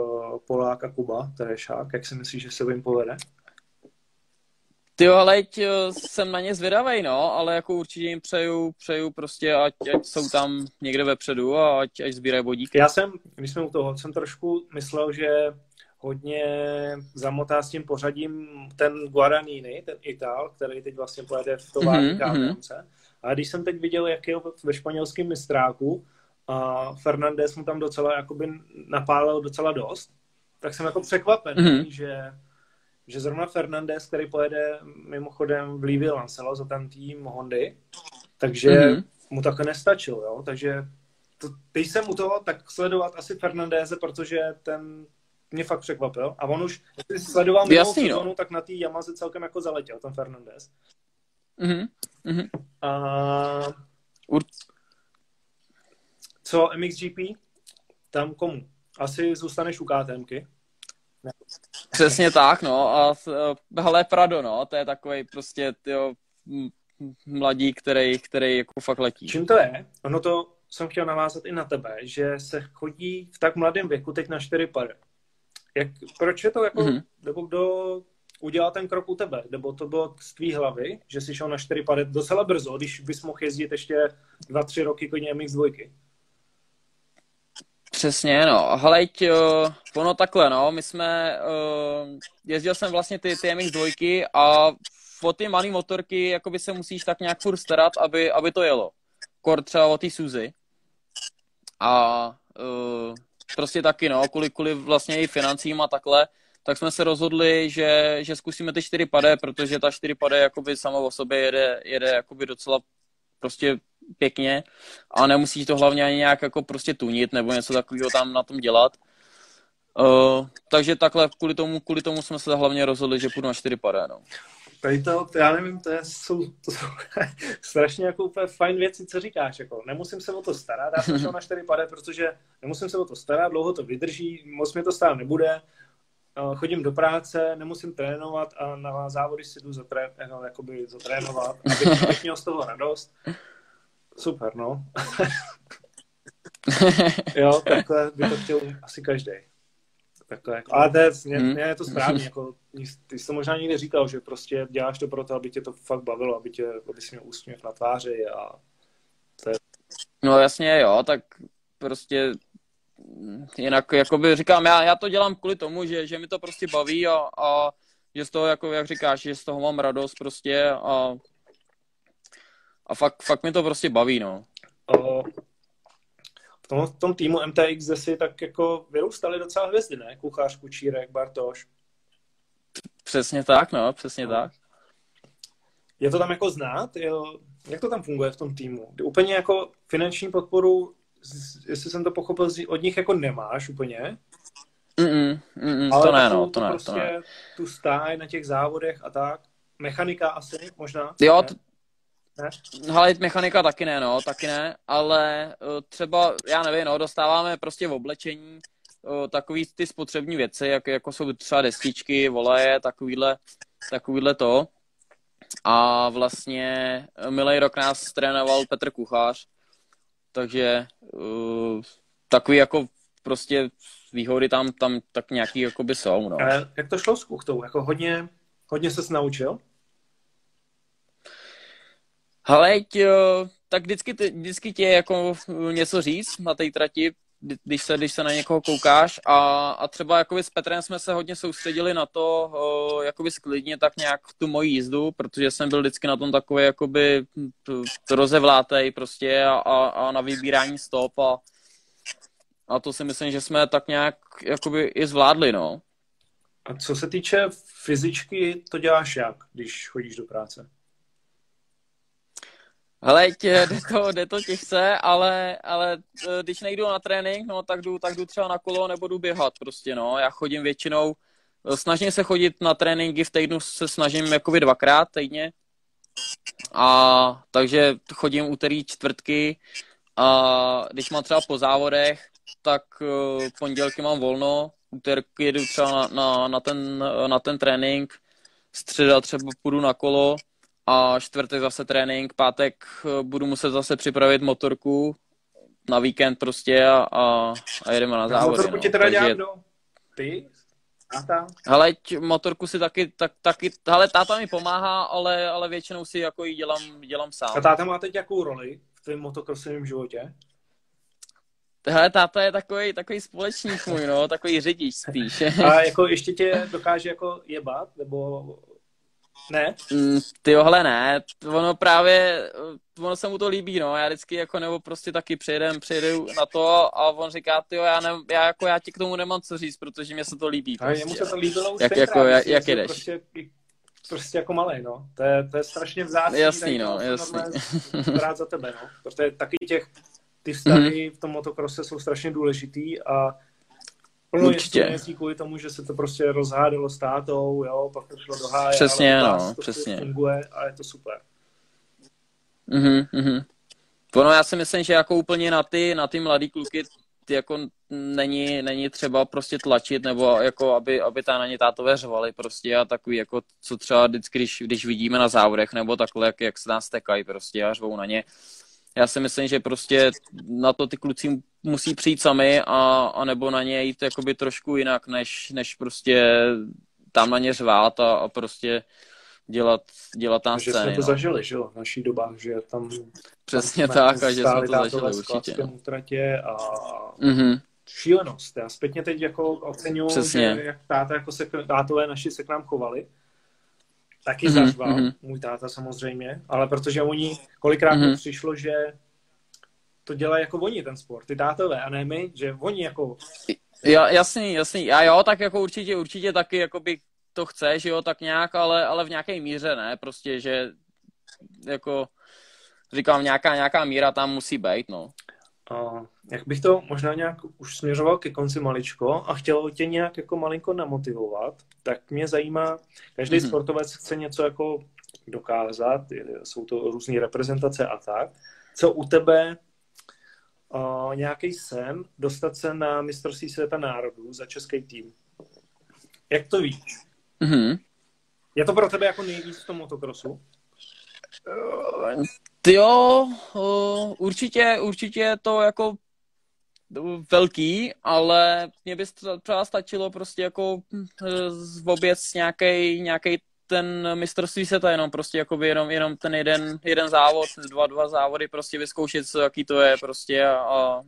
Polák a Kuba Terešák, jak si myslíš, že se jim povede? Tyjo, hele, jsem na ně zvědavej, no, ale jako určitě jim přeju, přeju prostě, ať, ať jsou tam někde vepředu a ať, ať sbírají bodíky. Já jsem, když jsme u toho, jsem trošku myslel, že hodně zamotá s tím pořadím ten Guaranini, ten Ital, který teď vlastně pojede v tovární kámence. Mm-hmm. A když jsem teď viděl, jak je ve španělském mistráku a Fernández mu tam docela jakoby napálil docela dost, tak jsem jako překvapen, mm-hmm. že, že zrovna Fernández, který pojede mimochodem v Lívě Lancelo za ten tým Hondy, takže mm-hmm. mu také nestačil, jo? Takže to, teď jsem u toho tak sledovat asi Fernándeze, protože ten mě fakt překvapil. A on už, když sledoval minulou sezónu, no. Tak na té Yamaze celkem jako zaletěl, ten Fernández. Mm-hmm. Mm-hmm. A... Ur... Co em iks gé pé? Tam komu? Asi zůstaneš u ká té emky. Ne. Přesně tak, no. A hele, Prado, no. To je takovej prostě, tyjo, mladík, který, který jako fakt letí. Čím to je? Ono to jsem chtěl navázat i na tebe, že se chodí v tak mladém věku teď na čtyři pary. Jak, proč je to jako, mm-hmm. nebo kdo udělal ten krok u tebe? Nebo to bylo z tvý hlavy, že jsi šel na čtyři pady docela brzo, když bys mohl jezdit ještě dva, tři roky klidně em iks dvě? Přesně, no. Hleď, uh, ono takhle, no. My jsme, uh, jezdil jsem vlastně ty, ty em iks dvě a o ty malý motorky jakoby se musíš tak nějak furt starat, aby, aby to jelo. Kor třeba o ty Suzy. A... Uh, prostě taky, no, kvůli, kvůli vlastně i financím a takhle, tak jsme se rozhodli, že, že zkusíme ty čtyři pade, protože ta čtyři pade jakoby sama o sobě jede, jede jakoby docela prostě pěkně a nemusíš to hlavně ani nějak jako prostě tunit nebo něco takového tam na tom dělat. Uh, takže takhle kvůli tomu, kvůli tomu jsme se hlavně rozhodli, že půjdu na čtyři pade, no. Tady to, já nevím, to, je, jsou, to jsou strašně jako úplně fajn věci, co říkáš, jako nemusím se o to starat, já jsem šel na čtyři pade, protože nemusím se o to starat, dlouho to vydrží, moc mě to stát nebude, chodím do práce, nemusím trénovat a na závody si jdu zatré, jakoby zatrénovat, abych, abych měl z toho radost. Super, no. Jo, takhle by to chtěl asi každý. Takhle. Ale to je, mě, mě je to správně, jako, ty jsi to možná někde říkal, že prostě děláš to proto, aby tě to fakt bavilo, aby, tě, aby jsi měl úsměv na tváři a to je... No jasně jo, tak prostě jinak, jakoby říkám, já, já to dělám kvůli tomu, že, že mi to prostě baví a, a že z toho, jako, jak říkáš, že z toho mám radost prostě a, a fakt, fakt mi to prostě baví, no. O... V tom týmu em té iks si tak jako vyrůstaly docela hvězdy, ne? Kuchář, Kučírek, Bartoš. Přesně tak, no, přesně no. tak. Je to tam jako znát? Je, jak to tam funguje v tom týmu? Úplně jako finanční podporu, jestli jsem to pochopil, od nich jako nemáš úplně. Mm-mm, mm-mm, ale to ne, no, to ne, prostě to ne. Tu stáj na těch závodech a tak. Mechanika asi možná? Jo, t- hele, mechanika taky ne, no, taky ne, ale třeba, já nevím, no, dostáváme prostě v oblečení takový ty spotřební věci, jak, jako jsou třeba destičky, voleje, takovýhle, takovýhle to. A vlastně milej rok nás trénoval Petr Kuchař, takže uh, takový jako prostě výhody tam, tam tak nějaký jakoby jsou, no. A jak to šlo s Kuchtou? Jako hodně, hodně ses naučil? Hele, tak vždycky, vždycky tě jako něco říct na té trati, když se, když se na někoho koukáš a, a třeba jakoby s Petrem jsme se hodně soustředili na to, jakoby sklidně tak nějak tu moji jízdu, protože jsem byl vždycky na tom takový jakoby rozevlátej prostě a, a, a na vybírání stop a, a to si myslím, že jsme tak nějak jakoby i zvládli, no. A co se týče fyzičky, to děláš jak, když chodíš do práce? Hele, tě, jde, to, jde to těžce, ale, ale když nejdu na trénink, no, tak, jdu, tak jdu třeba na kolo nebo jdu běhat prostě, no. Já chodím většinou, snažím se chodit na tréninky, v týdnu se snažím jakoby dvakrát týdně. A takže chodím úterý, čtvrtky a když mám třeba po závodech, tak pondělky mám volno, úterky jedu třeba na, na, na, ten, na ten trénink, středa třeba půjdu na kolo. A čtvrtek zase trénink, pátek budu muset zase připravit motorku na víkend prostě a, a, a jedeme na závody. Motorku no. Ti teda dělám, no? Ty? Táta? Hele, motorku si taky, tak, taky, hele, táta mi pomáhá, ale, ale většinou si jako ji dělám, dělám sám. A táta má teď jakou roli v tvém motokrosovém životě? Hele, táta je takový, takový společník můj, no, takový řidič spíš. A jako ještě tě dokáže jako jebat, nebo... Ne? Ty ohle ne, ono právě, ono se mu to líbí, no, já vždycky jako nebo prostě taky přejdem, přejdu na to a on říká, tyjo, já, ne, já jako já ti k tomu nemám co říct, protože mě se to líbí. A prostě, jemu se to líbilo už jak, tenkrát, jako, jak, jak jedeš. Prostě, prostě jako malej, no, to je, to je strašně vzácný. Jasný, no, jasný. Rád za tebe, no, protože taky těch, ty vztahy mm-hmm. v tom motokrose jsou strašně důležitý a plno jezdí kvůli tomu, že se to prostě rozhádalo s tátou, jo, pak to šlo do háje. Přesně, no, přesně. Funguje a je to super. Mhm, mhm. Ono, já si myslím, že jako úplně na ty, na ty mladý kluky ty jako není, není třeba prostě tlačit, nebo jako aby, aby ta na ně tátové řvali prostě a takový jako, co třeba vždycky, když, když vidíme na závodech, nebo takhle, jak, jak se nás tekají prostě a řvou na ně. Já si myslím, že prostě na to ty kluci musí přijít sami a, a nebo na ně jít jakoby trošku jinak, než, než prostě tam na ně řvát a, a prostě dělat, dělat tam scény. Že jsme to no. zažili, že jo, v naší dobách, že tam... Přesně tam tak, a že jsme to zažili určitě. No. Tratě a mm-hmm. šílenost. Já zpětně teď jako oceňuju, jak táta, jako se, tátové naši se k nám chovali. Taky mm-hmm. zažval, mm-hmm. můj táta samozřejmě, ale protože oni kolikrát mm-hmm. přišlo, že to dělají jako oni ten sport, ty tátové, a ne my, že oni jako... Ja, jasný, jasný, a jo, tak jako určitě, určitě taky jako by to chce, že jo, tak nějak, ale, ale v nějaké míře ne, prostě, že jako říkám, nějaká, nějaká míra tam musí být, no. A jak bych to možná nějak už směřoval ke konci maličko a chtělo tě nějak jako malinko namotivovat, tak mě zajímá, každý mm-hmm. sportovec chce něco jako dokázat, jsou to různé reprezentace a tak. Co u tebe uh, nějaký sen dostat se na mistrovství světa národů za český tým? Jak to víš? Mm-hmm. Je to pro tebe jako nejvíc v tom motokrosu? Uh, Jo, určitě, určitě je to jako velký, ale mě by třeba stačilo prostě jako vůbec nějaký nějaký ten mistrovství světa, jenom prostě jakoby jenom, jenom ten jeden, jeden závod, dva, dva závody, prostě vyzkoušet, co, jaký to je prostě a, a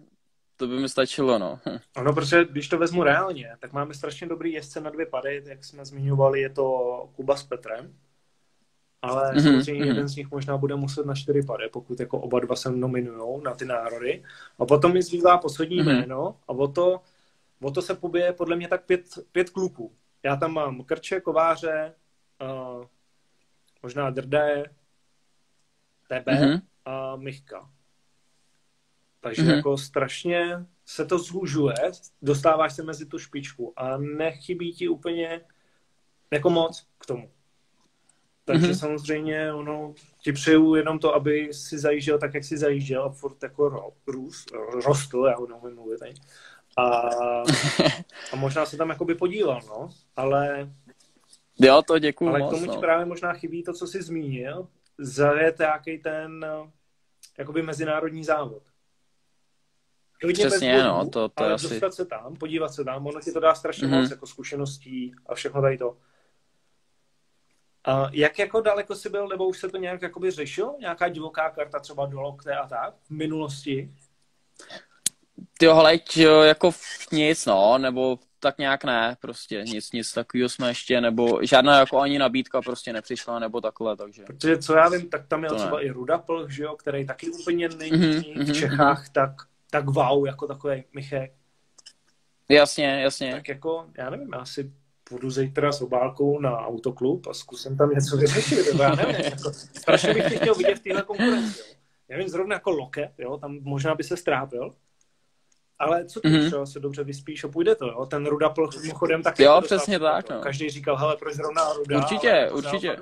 to by mi stačilo, no. Ano, protože když to vezmu reálně, tak máme strašně dobrý jezdce na dvě pady, jak jsme zmiňovali, je to Kuba s Petrem. Ale mm-hmm, samozřejmě mm-hmm. jeden z nich možná bude muset na čtyři pade, pokud jako oba dva se nominujou na ty národy. A potom mi zbývá poslední mm-hmm. jméno a o to, o to se pobije podle mě tak pět, pět kluků. Já tam mám Krče, Kováře, uh, možná Drdaje, tebe mm-hmm. a Michka. Takže mm-hmm. jako strašně se to zúžuje, dostáváš se mezi tu špičku a nechybí ti úplně jako moc k tomu. Takže mm-hmm. samozřejmě ono, ti přeju jenom to, aby si zajížděl tak, jak si zajížděl a furt jako růst, rostl, já ho nemůžu mluvit ani. A, a možná se tam jakoby podílal, no, ale jo, to děkuju ale moc, k tomu no. ti právě možná chybí to, co jsi zmínil, zajet nějaký ten jakoby mezinárodní závod. Klidně přesně, bez bodu, no, to, to ale asi... dostat se tam, podívat se tam, ono ti to dá strašně mm-hmm. moc jako zkušeností a všechno tady to. A jak jako daleko jsi byl, nebo už se to nějak jakoby řešilo? Nějaká divoká karta třeba do Lokte a tak v minulosti? Tyjo, hleď, jako nic, no, nebo tak nějak ne, prostě nic, nic takového jsme ještě, nebo žádná jako ani nabídka prostě nepřišla, nebo takhle, takže. Protože co já vím, tak tam je třeba ne. i Ruda Plch, že jo, který taky úplně není mm-hmm, v Čechách mm-hmm. tak, tak wow, jako takový Michek. Jasně, jasně. Tak jako, já nevím, já si půjdu zítra s obálkou na autoklub a zkusím tam něco vyřešit, nebo já nevím, jako, strašně bych tě chtěl vidět v téhle konkurenci, jo. Já vím, zrovna jako Loket, jo, tam možná by se strápil. Ale co ty, mm-hmm. třeba se dobře vyspíš a půjde to, jo? Ten Ruda Plch mimochodem taky. Jo, přesně tak, no. Každý říkal, hele, proč zrovna Ruda? Určitě, určitě.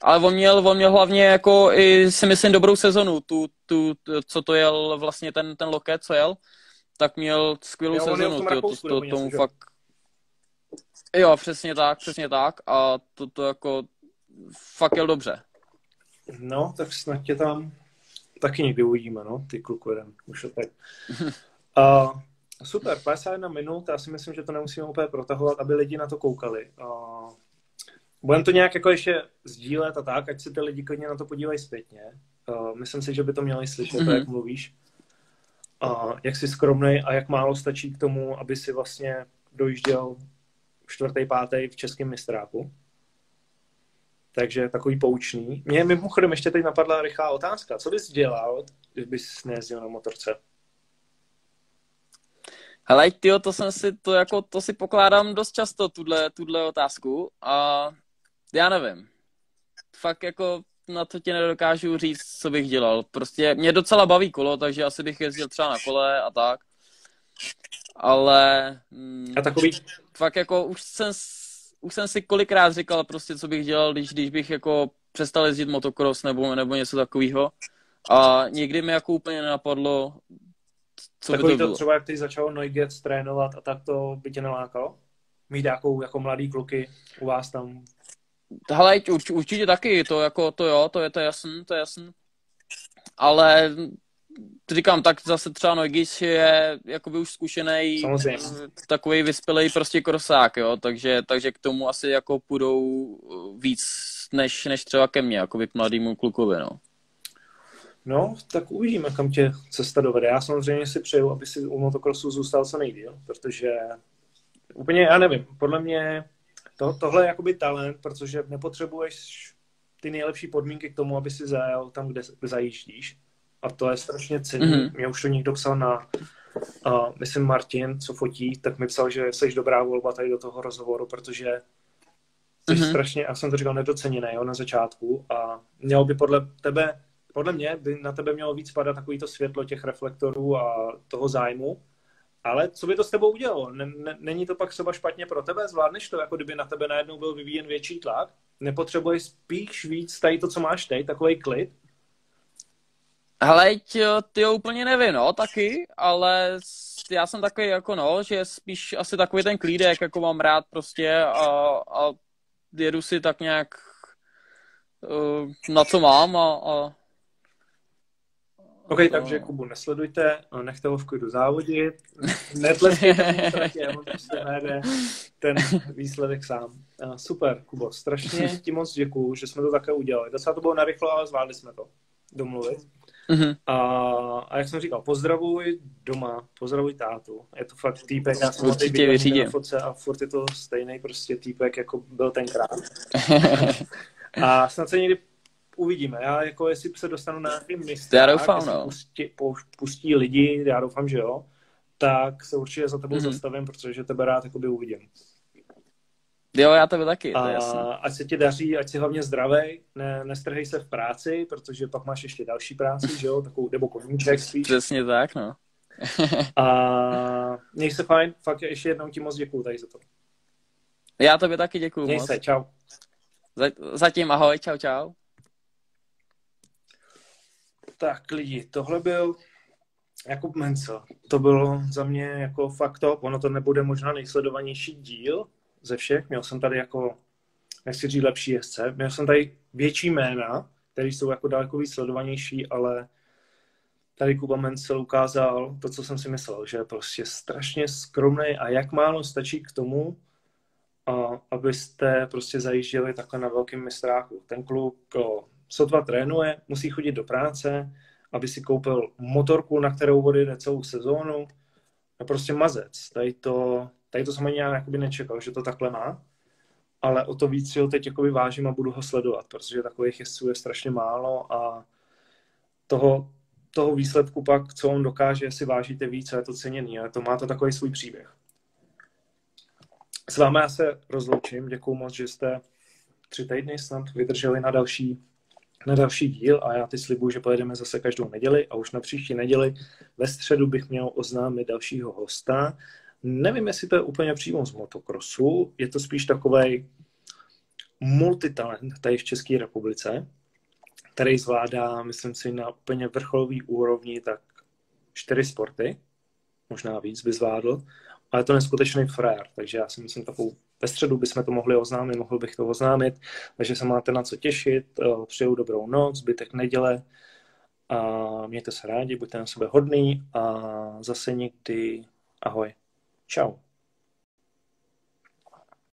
Ale on měl, on měl hlavně jako i, si myslím, dobrou sezonu, tu, tu, co to jel vlastně ten, ten Loket, co jel, tak měl skvělou jo, sezonu, tom Rakousku, to, to, tomu něco, fakt... Jo, přesně tak, přesně tak a to, to jako fakt jel dobře. No, tak snad tě tam... Taky někdy uvidíme, no, ty kluku jeden, už tak. Uh, super, padesát jedna minut, já si myslím, že to nemusíme úplně protahovat, aby lidi na to koukali. Uh, budeme to nějak jako ještě sdílet a tak, ať si ty lidi klidně na to podívají zpětně. Uh, myslím si, že by to měli slyšet, mm-hmm. to, jak mluvíš. Uh, jak jsi skromnej a jak málo stačí k tomu, aby si vlastně dojížděl čtvrtý, pátý v českém mistráku. Takže takový poučný. Mě mimochodem ještě teď napadla rychlá otázka. Co bys dělal, kdybys nejezdil na motorce? Hele, tyjo, to jsem si, to jako, to si pokládám dost často, tuhle, tuhle otázku. A já nevím. Fakt jako na to tě nedokážu říct, co bych dělal. Prostě mě docela baví kolo, takže asi bych jezdil třeba na kole a tak. Ale... Mm, a takový? Fakt jako už jsem... Už jsem si kolikrát říkal prostě, co bych dělal, když, když bych jako přestal jezdit motocross nebo, nebo něco takového. A nikdy mi jako úplně nenapadlo, co takový by to, to bylo. Třeba, jak ty začal Noigec trénovat a tak to by tě nelákalo? Mít nějakou jako mladý kluky u vás tam? Hele, urč, určitě taky, to jako, to jo, to je to jasný, to je jasný. Ale říkám, tak zase třeba Noigis je jakoby už zkušenej, takový vyspělej prostě krosák, jo, takže, takže k tomu asi jako půjdou víc než, než třeba ke mně, jakoby k mladému klukovi, no. No, tak uvidíme, kam tě cesta dovede. Já samozřejmě si přeju, aby si u motokrosu zůstal co nejdýl, protože úplně, já nevím, podle mě to, tohle je jakoby talent, protože nepotřebuješ ty nejlepší podmínky k tomu, aby si zajel tam, kde zajíždíš. A to je strašně cenné. Mm-hmm. Mě už to někdo psal na, uh, myslím Martin, co fotí, tak mi psal, že jsi dobrá volba tady do toho rozhovoru, protože jsi mm-hmm. strašně, jak jsem to říkal, nedoceněný, jo, na začátku a mělo by podle tebe, podle mě by na tebe mělo víc padat takový to světlo těch reflektorů a toho zájmu, ale co by to s tebou udělalo? Není to pak třeba špatně pro tebe? Zvládneš to, jako kdyby na tebe najednou byl vyvíjen větší tlak? Nepotřebuješ spíš víc tady to, co máš teď, takovej klid? Hele, ty jo, úplně nevím, no, taky, ale já jsem takový jako, no, že spíš asi takový ten klídek, jako mám rád prostě a, a jedu si tak nějak uh, na co mám a... a OK, a... takže Kubu nesledujte, nechte ho v klidu závodit, netleskejte mu ztratě, on prostě najde ten výsledek sám. Uh, super, Kubo, strašně ti moc děkuju, že jsme to také udělali. Docela to bylo narychlo, ale zvládli jsme to domluvit. Mm-hmm. A, a jak jsem říkal, pozdravuj doma, pozdravuj tátu. Je to fakt týpek, já jsem na fotce a furt je to stejný prostě týpek, jako byl tenkrát. A snad se někdy uvidíme. Já jako, jestli se dostanu na nějaký mistrák, no. pustí, pustí lidi, já doufám, že jo, tak se určitě za tebou mm-hmm. zastavím, protože tebe rád jakoby uvidím. Jo, já tebe taky, to je jasné. Ať se ti daří, ať si hlavně zdravej, ne, nestrhej se v práci, protože pak máš ještě další práci, že jo, takovou, nebo koníček spíš. Přesně tak, no. A měj se fajn, fakt ještě jednou ti moc děkuju tady za to. Já tobě taky děkuju moc. Měj se, čau. Zatím ahoj, čau, čau. Tak lidi, tohle byl Jakub Mencel. To bylo za mě jako fakt top. Ono to nebude možná nejsledovanější díl ze všech. Měl jsem tady jako, nechci říct lepší jezdce, měl jsem tady větší jména, které jsou jako daleko víc sledovanější, ale tady Kuba Mencel ukázal to, co jsem si myslel, že je prostě strašně skromný a jak málo stačí k tomu, abyste prostě zajížděli takhle na velkém mistráku. Ten kluk sotva trénuje, musí chodit do práce, aby si koupil motorku, na kterou odjede celou sezónu. A prostě mazec. Tady to, tady to jsem ani já nečekal, že to takhle má. Ale o to víc si ho teď jakoby vážím a budu ho sledovat, protože takových jezdců je strašně málo a toho, toho výsledku pak, co on dokáže, si vážíte víc a je to ceněný. Ale to má to takový svůj příběh. S vámi já se rozloučím. Děkuju moc, že jste tři týdny snad vydrželi na další na další díl a já ty slibuju, že pojedeme zase každou neděli a už na příští neděli ve středu bych měl oznámit dalšího hosta. Nevím, jestli to je úplně přímo z motokrosu, je to spíš takovej multitalent tady v České republice, který zvládá, myslím si, na úplně vrcholový úrovni tak čtyři sporty, možná víc by zvládl, ale je to neskutečný frajer, takže já si myslím takovou ve středu bychom to mohli oznámit, mohl bych to oznámit, takže se máte na co těšit, přeju dobrou noc, zbytek neděle a mějte se rádi, buďte na sebe hodný a zase někdy ahoj, čau.